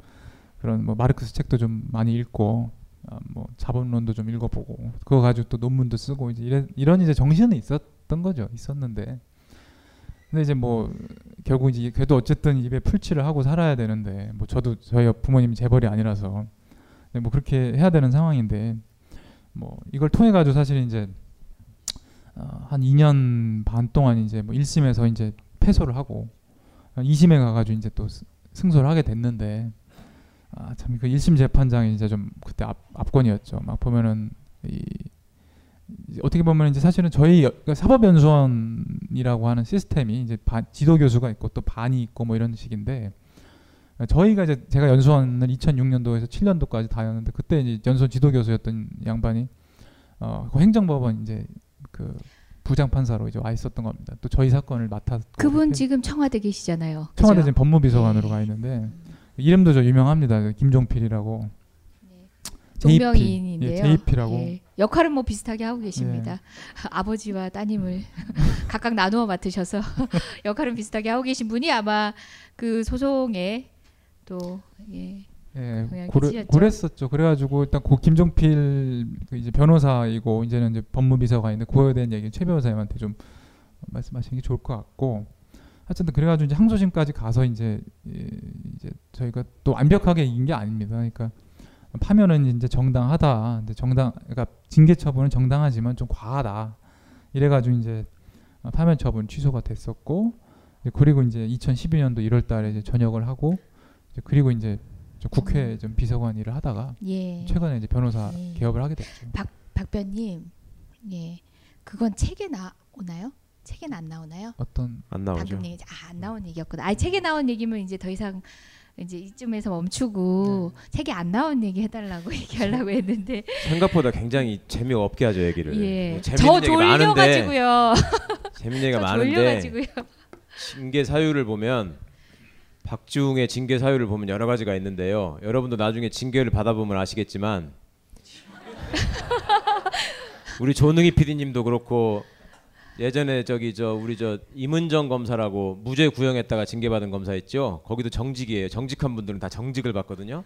그런 뭐 마르크스 책도 좀 많이 읽고 어 뭐 자본론도 좀 읽어보고 그거 가지고 또 논문도 쓰고 이제 이래, 이런 이제 정신은 있었던 거죠. 있었는데 근데 이제 뭐 결국 이제 그래도 어쨌든 입에 풀칠을 하고 살아야 되는데 뭐 저도 저희 부모님이 재벌이 아니라서 뭐 그렇게 해야 되는 상황인데 뭐 이걸 통해 가지고 사실 이제 어, 한 이 년 반 동안 이제 뭐 일 심에서 이제 패소를 하고 이 심에 가가지고 이제 또 승소를 하게 됐는데 아, 참 그 일 심 재판장이 이제 좀 그때 압, 압권이었죠. 막 보면은 이, 이 어떻게 보면 이제 사실은 저희 여, 그러니까 사법연수원이라고 하는 시스템이 이제 반, 지도 교수가 있고 또 반이 있고 뭐 이런 식인데 저희가 이제 제가 연수원을 이천육 년도에서 칠 년도까지 다녔는데 그때 이제 연수원 지도 교수였던 양반이 어, 그 행정법원 이제 그 부장 판사로 이제 와 있었던 겁니다. 또 저희 사건을 맡았. 그분 지금 청와대 계시잖아요. 청와대 지금 법무비서관으로 가 있는데 이름도 저 유명합니다. 김종필이라고. 동명이인인데요. 예, 제이피라고. 예. 역할은 뭐 비슷하게 하고 계십니다. 예. 아버지와 따님을 각각 나누어 맡으셔서 역할은 비슷하게 하고 계신 분이 아마 그 소송에 또 예, 예, 고래, 고랬었죠. 그래가지고 일단 고 김종필 이제 변호사이고 이제는 이제 법무비서관인데 고에 대한 얘기는 최 변호사님한테 좀 말씀하시는 게 좋을 것 같고. 하여튼 그래가지고 이제 항소심까지 가서 이제 이제 저희가 또 완벽하게 이긴 게 아닙니다. 그러니까. 파면은 이제 정당하다. 근데 정당, 그러니까 징계 처분은 정당하지만 좀 과하다. 이래가지고 이제 파면 처분 취소가 됐었고, 그리고 이제 이천십이 년도 일월 달에 이제 전역을 하고, 이제 그리고 이제 국회 좀 비서관 일을 하다가 예. 최근에 이제 변호사 예. 개업을 하게 됐죠. 박 박변님, 예, 그건 책에 나오나요? 책에 안 나오나요? 어떤 안 나오죠. 얘기, 아, 안 나온 얘기였구나. 아, 책에 나온 얘기면 이제 더 이상. 이제 이쯤에서 멈추고 네. 책이 안 나온 얘기 해달라고 얘기하려고 했는데 생각보다 굉장히 재미없게 하죠 얘기를. 예. 저 졸려가지고요. 재밌는 얘기가 많은데 징계 사유를 보면 박지웅의 징계 사유를 보면 여러 가지가 있는데요. 여러분도 나중에 징계를 받아보면 아시겠지만 우리 조능희 피디님도 그렇고 예전에 저기 저 우리 저 임은정 검사라고 무죄 구형했다가 징계받은 검사 있죠. 거기도 정직이에요. 정직한 분들은 다 정직을 받거든요.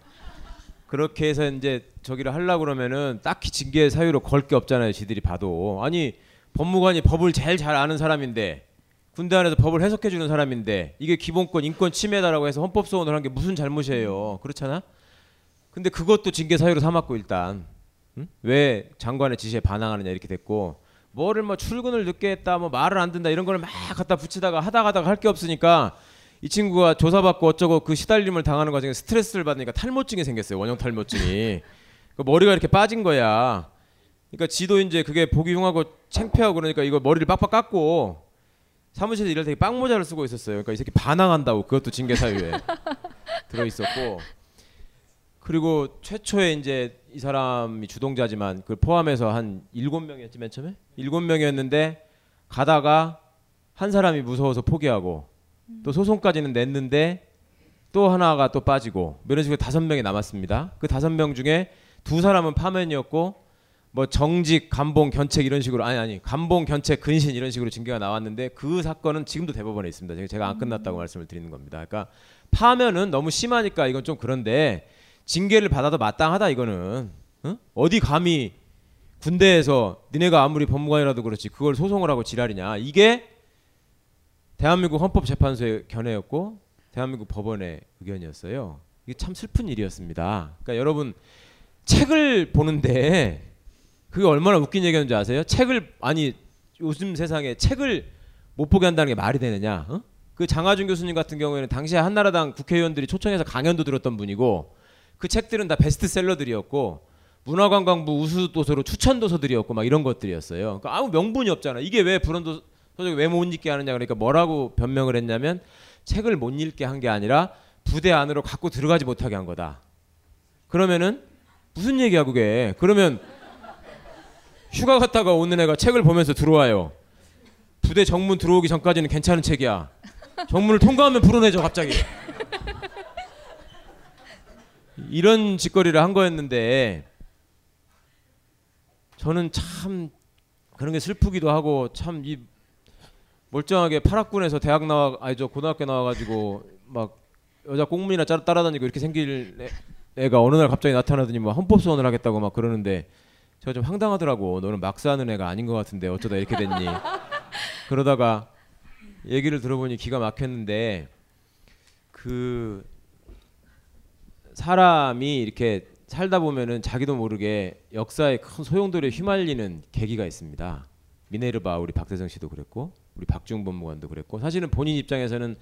그렇게 해서 이제 저기를 하려고 그러면은 딱히 징계 사유로 걸 게 없잖아요. 지들이 봐도. 아니 법무관이 법을 제일 잘 아는 사람인데 군대 안에서 법을 해석해 주는 사람인데 이게 기본권 인권 침해다라고 해서 헌법소원을 한 게 무슨 잘못이에요. 그렇잖아. 근데 그것도 징계 사유로 삼았고 일단 응? 왜 장관의 지시에 반항하느냐 이렇게 됐고 뭐를 뭐 출근을 늦게 했다 뭐 말을 안 듣는다 이런 걸 막 갖다 붙이다가 하다가다가 할 게 없으니까 이 친구가 조사받고 어쩌고 그 시달림을 당하는 과정에 스트레스를 받으니까 탈모증이 생겼어요. 원형 탈모증이. 그 머리가 이렇게 빠진 거야. 그러니까 지도 이제 그게 보기 흉하고 창피하고 그러니까 이거 머리를 빡빡 깎고 사무실에서 일할 때 빵모자를 쓰고 있었어요. 그러니까 이 새끼 반항한다고 그것도 징계 사유에 들어 있었고 그리고 최초에 이제 이 사람이 주동자지만 그 포함해서 한 일곱 명이었지 맨 처음에? 일곱 명이었는데 가다가 한 사람이 무서워서 포기하고 음. 또 소송까지는 냈는데 또 하나가 또 빠지고 이런 식으로 다섯 명이 남았습니다. 그 다섯 명 중에 두 사람은 파면이었고 뭐 정직, 감봉, 견책 이런 식으로 아니 아니 감봉, 견책, 근신 이런 식으로 징계가 나왔는데 그 사건은 지금도 대법원에 있습니다. 제가 안 끝났다고 음. 말씀을 드리는 겁니다. 그러니까 파면은 너무 심하니까 이건 좀 그런데 징계를 받아도 마땅하다 이거는 응? 어디 감히 군대에서 니네가 아무리 법무관이라도 그렇지 그걸 소송을 하고 지랄이냐 이게 대한민국 헌법재판소의 견해였고 대한민국 법원의 의견이었어요. 이게 참 슬픈 일이었습니다. 그러니까 여러분 책을 보는데 그게 얼마나 웃긴 얘기였는지 아세요? 책을 아니 요즘 세상에 책을 못 보게 한다는 게 말이 되느냐 응? 그 장하준 교수님 같은 경우에는 당시에 한나라당 국회의원들이 초청해서 강연도 들었던 분이고 그 책들은 다 베스트셀러들이었고 문화관광부 우수도서로 추천도서들이었고 막 이런 것들이었어요. 그러니까 아무 명분이 없잖아. 이게 왜 불원도 서적이 왜 못 읽게 하느냐 그러니까 뭐라고 변명을 했냐면 책을 못 읽게 한 게 아니라 부대 안으로 갖고 들어가지 못하게 한 거다. 그러면은 무슨 얘기야 그게. 그러면 휴가 갔다가 오는 애가 책을 보면서 들어와요. 부대 정문 들어오기 전까지는 괜찮은 책이야. 정문을 통과하면 불온해져 갑자기. 이런 짓거리를 한 거였는데 저는 참 그런 게 슬프기도 하고 참 이 멀쩡하게 파락군에서 대학 나와 아니 저 고등학교 나와가지고 막 여자 꽁무니나 따라다니고 이렇게 생길 애가 어느 날 갑자기 나타나더니 막 헌법소원을 하겠다고 막 그러는데 제가 좀 황당하더라고. 너는 막 사는 애가 아닌 것 같은데 어쩌다 이렇게 됐니. 그러다가 얘기를 들어보니 기가 막혔는데 그 사람이 이렇게 살다 보면은 자기도 모르게 역사의 큰 소용돌이에 휘말리는 계기가 있습니다. 미네르바 우리 박대성 씨도 그랬고 우리 박지웅 법무관도 그랬고 사실은 본인 입장에서는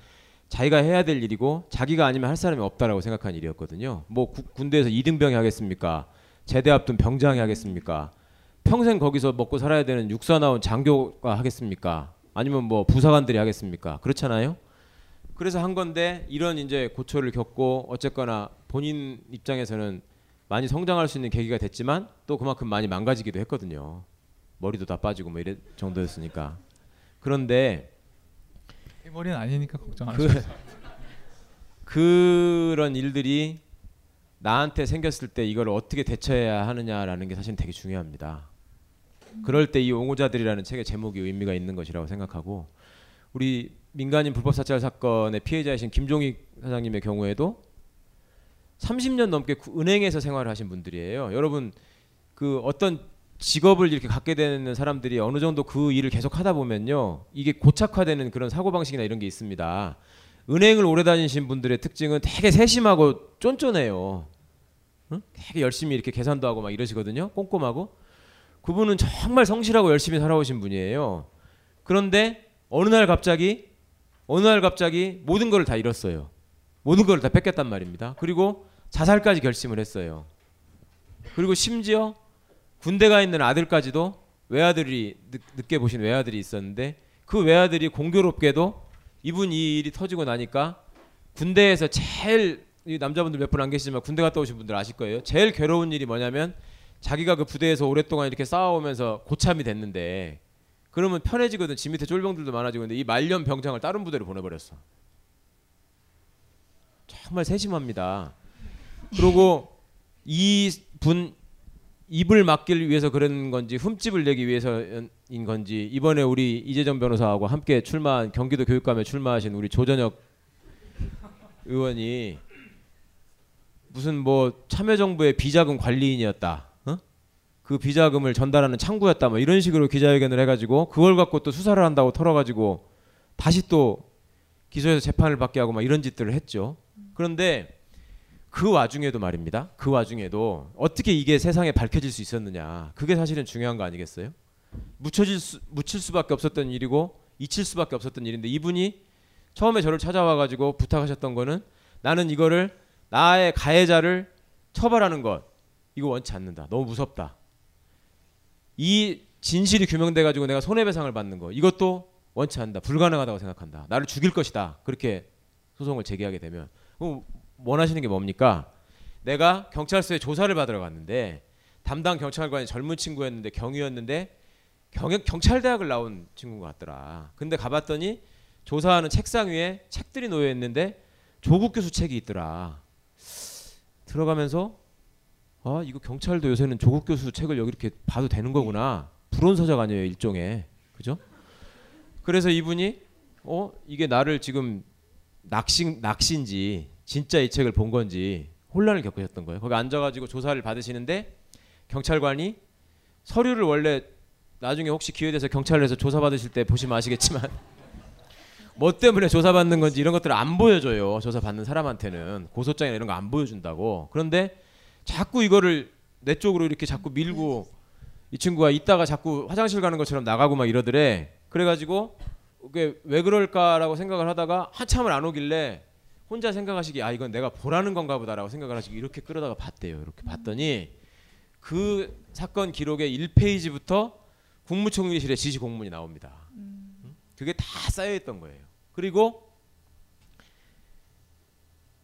자기가 해야 될 일이고 자기가 아니면 할 사람이 없다라고 생각한 일이었거든요. 뭐 구, 군대에서 이등병이 하겠습니까? 제대 앞둔 병장이 하겠습니까? 평생 거기서 먹고 살아야 되는 육사 나온 장교가 하겠습니까? 아니면 뭐 부사관들이 하겠습니까? 그렇잖아요. 그래서 한 건데 이런 이제 고초를 겪고 어쨌거나 본인 입장에서는 많이 성장할 수 있는 계기가 됐지만 또 그만큼 많이 망가지기도 했거든요. 머리도 다 빠지고 뭐 이런 정도였으니까. 그런데 이 머리는 아니니까 걱정 안 하셔도 돼요. 그런 일들이 나한테 생겼을 때 이걸 어떻게 대처해야 하느냐라는 게 사실 되게 중요합니다. 그럴 때 이 옹호자들이라는 책의 제목이 의미가 있는 것이라고 생각하고, 우리 민간인 불법 사찰 사건의 피해자이신 김종익 사장님의 경우에도 삼십 년 넘게 은행에서 생활을 하신 분들이에요. 여러분 그 어떤 직업을 이렇게 갖게 되는 사람들이 어느 정도 그 일을 계속 하다 보면요, 이게 고착화되는 그런 사고방식이나 이런 게 있습니다. 은행을 오래 다니신 분들의 특징은 되게 세심하고 쫀쫀해요. 응? 되게 열심히 이렇게 계산도 하고 막 이러시거든요. 꼼꼼하고. 그분은 정말 성실하고 열심히 살아오신 분이에요. 그런데 어느 날 갑자기 어느 날 갑자기 모든 걸 다 잃었어요. 모든 걸 다 뺏겼단 말입니다. 그리고 자살까지 결심을 했어요. 그리고 심지어 군대가 있는 아들까지도, 외아들이 늦게 보신 외아들이 있었는데 그 외아들이 공교롭게도 이분 이 일이 터지고 나니까 군대에서 제일, 이 남자분들 몇 분 안 계시지만 군대 갔다 오신 분들 아실 거예요. 제일 괴로운 일이 뭐냐면 자기가 그 부대에서 오랫동안 이렇게 싸워오면서 고참이 됐는데 그러면 편해지거든. 지 밑에 쫄병들도 많아지고. 근데 이 말년 병장을 다른 부대로 보내버렸어. 정말 세심합니다. 그리고 이분 입을 막기를 위해서 그런 건지 흠집을 내기 위해서인 건지, 이번에 우리 이재정 변호사하고 함께 출마한, 경기도 교육감에 출마하신 우리 조전혁 의원이 무슨 뭐 참여정부의 비자금 관리인이었다, 어? 그 비자금을 전달하는 창구였다, 뭐 이런 식으로 기자회견을 해가지고 그걸 갖고 또 수사를 한다고 털어가지고 다시 또 기소해서 재판을 받게 하고 막 이런 짓들을 했죠. 그런데 그 와중에도 말입니다. 그 와중에도 어떻게 이게 세상에 밝혀질 수 있었느냐. 그게 사실은 중요한 거 아니겠어요? 묻혀질 수, 묻힐 수밖에 없었던 일이고 잊힐 수밖에 없었던 일인데, 이분이 처음에 저를 찾아와가지고 부탁하셨던 거는 나는 이거를, 나의 가해자를 처벌하는 것, 이거 원치 않는다. 너무 무섭다. 이 진실이 규명돼가지고 내가 손해배상을 받는 거, 이것도 원치 않는다. 불가능하다고 생각한다. 나를 죽일 것이다. 그렇게 소송을 제기하게 되면 그럼 원하시는 게 뭡니까? 내가 경찰서에 조사를 받으러 갔는데 담당 경찰관이 젊은 친구였는데 경위였는데 경영, 경찰대학을 나온 친구 같더라. 근데 가봤더니 조사하는 책상 위에 책들이 놓여있는데 조국 교수 책이 있더라. 들어가면서 아, 이거 경찰도 요새는 조국 교수 책을 여기 이렇게 봐도 되는 거구나. 불온서적 아니에요, 일종의. 그죠? 그래서 이분이 어, 이게 나를 지금 낚시, 낚시인지 진짜 이 책을 본 건지 혼란을 겪으셨던 거예요. 거기 앉아가지고 조사를 받으시는데 경찰관이 서류를, 원래 나중에 혹시 기회돼서 경찰에서 조사받으실 때 보시면 아시겠지만 뭐 때문에 조사받는 건지 이런 것들을 안 보여줘요. 조사받는 사람한테는 고소장이나 이런 거 안 보여준다고. 그런데 자꾸 이거를 내 쪽으로 이렇게 자꾸 밀고, 이 친구가 이따가 자꾸 화장실 가는 것처럼 나가고 막 이러더래. 그래가지고 그게 왜 그럴까라고 생각을 하다가 한참을 안 오길래 혼자 생각하시기, 아 이건 내가 보라는 건가 보다라고 생각을 하시기 이렇게 끌어다가 봤대요. 이렇게 봤더니 그 사건 기록의 일 페이지부터 국무총리실의 지시 공문이 나옵니다. 음. 그게 다 쌓여있던 거예요. 그리고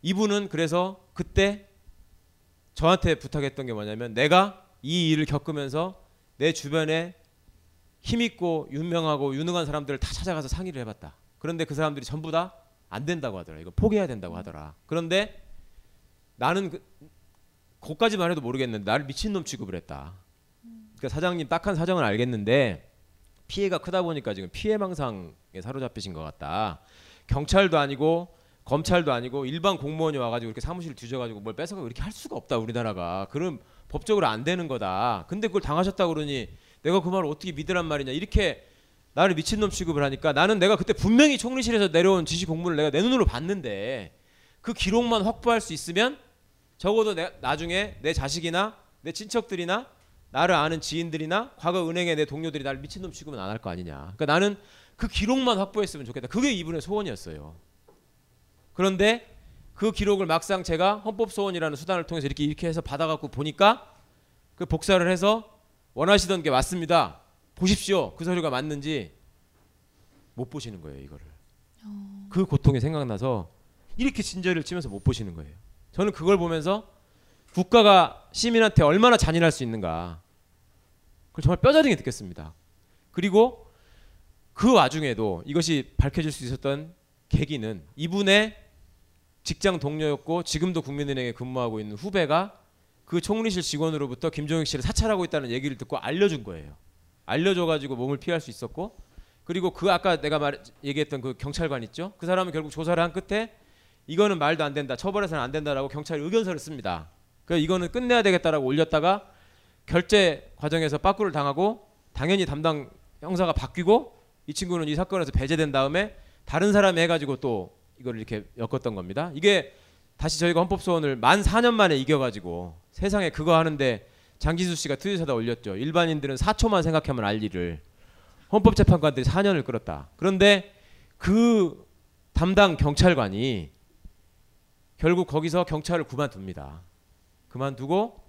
이분은 그래서 그때 저한테 부탁했던 게 뭐냐면, 내가 이 일을 겪으면서 내 주변에 힘있고 유명하고 유능한 사람들을 다 찾아가서 상의를 해봤다. 그런데 그 사람들이 전부 다 안 된다고 하더라. 이거 포기해야 된다고 하더라. 그런데 나는 그, 그것까지만 해도 모르겠는데 나를 미친놈 취급을 했다. 그러니까 사장님 딱한 사정을 알겠는데 피해가 크다 보니까 지금 피해망상에 사로잡히신 것 같다. 경찰도 아니고 검찰도 아니고 일반 공무원이 와가지고 이렇게 사무실 뒤져가지고 뭘 뺏어가고 이렇게 할 수가 없다, 우리나라가. 그럼 법적으로 안 되는 거다. 근데 그걸 당하셨다 그러니 내가 그 말을 어떻게 믿으란 말이냐. 이렇게 나를 미친놈 취급을 하니까, 나는 내가 그때 분명히 총리실에서 내려온 지시 공문을 내가 내 눈으로 봤는데 그 기록만 확보할 수 있으면 적어도 내, 나중에 내 자식이나 내 친척들이나 나를 아는 지인들이나 과거 은행의 내 동료들이 나를 미친놈 취급은 안 할 거 아니냐. 그러니까 나는 그 기록만 확보했으면 좋겠다. 그게 이분의 소원이었어요. 그런데 그 기록을 막상 제가 헌법소원이라는 수단을 통해서 이렇게 이렇게 해서 받아갖고 보니까 그 복사를 해서 원하시던 게 맞습니다. 보십시오. 그 서류가 맞는지 못 보시는 거예요, 이거를. 어... 그 고통이 생각나서 이렇게 진저리를 치면서 못 보시는 거예요. 저는 그걸 보면서 국가가 시민한테 얼마나 잔인할 수 있는가 그걸 정말 뼈저리게 느꼈습니다. 그리고 그 와중에도 이것이 밝혀질 수 있었던 계기는 이분의 직장 동료였고 지금도 국민은행에 근무하고 있는 후배가 그 총리실 직원으로부터 김종익 씨를 사찰하고 있다는 얘기를 듣고 알려준 거예요. 알려줘가지고 몸을 피할 수 있었고, 그리고 그 아까 내가 말 얘기했던 그 경찰관 있죠. 그 사람은 결국 조사를 한 끝에 이거는 말도 안 된다, 처벌해서는 안 된다라고 경찰이 의견서를 씁니다. 그래서 이거는 끝내야 되겠다라고 올렸다가 결제 과정에서 빠꾸를 당하고 당연히 담당 형사가 바뀌고 이 친구는 이 사건에서 배제된 다음에 다른 사람이 해가지고 또 이걸 이렇게 엮었던 겁니다. 이게 다시 저희가 헌법소원을 만 사 년 만에 이겨가지고 세상에 그거 하는데 장진수 씨가 트윗에다 올렸죠. 일반인들은 사 초만 생각하면 알 일을 헌법재판관들이 사 년을 끌었다. 그런데 그 담당 경찰관이 결국 거기서 경찰을 그만둡니다. 그만두고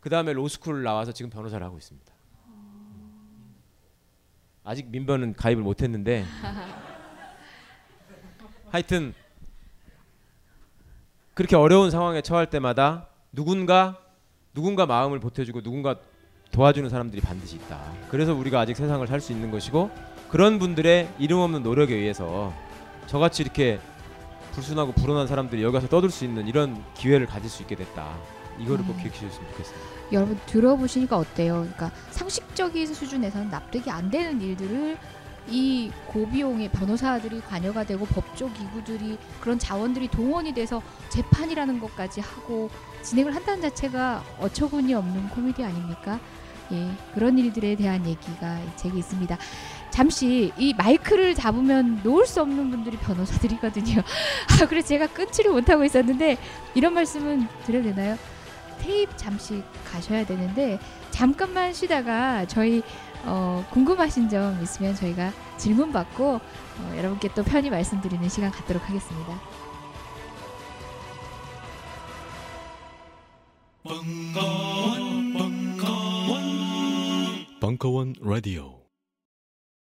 그 다음에 로스쿨을 나와서 지금 변호사를 하고 있습니다. 아직 민변은 가입을 못했는데 하여튼 그렇게 어려운 상황에 처할 때마다 누군가 누군가 마음을 보태주고 누군가 도와주는 사람들이 반드시 있다. 그래서 우리가 아직 세상을 살 수 있는 것이고, 그런 분들의 이름 없는 노력에 의해서 저같이 이렇게 불순하고 불온한 사람들이 여기 가서 떠들 수 있는 이런 기회를 가질 수 있게 됐다. 이거를 꼭 기억해 주셨으면 좋겠습니다. 여러분 들어보시니까 어때요? 그러니까 상식적인 수준에서는 납득이 안 되는 일들을 이 고비용의 변호사들이 관여가 되고 법조기구들이 그런 자원들이 동원이 돼서 재판이라는 것까지 하고 진행을 한다는 자체가 어처구니 없는 코미디 아닙니까? 예, 그런 일들에 대한 얘기가 이 책에 있습니다. 잠시 이 마이크를 잡으면 놓을 수 없는 분들이 변호사들이거든요. 아, 그래서 제가 끊지를 못하고 있었는데 이런 말씀은 드려도 되나요? 테이프 잠시 가셔야 되는데 잠깐만 쉬다가 저희 어, 궁금하신 점 있으면 저희가 질문 받고 어, 여러분께 또 편히 말씀드리는 시간 갖도록 하겠습니다. 벙커원, 벙커원, 벙커원 라디오.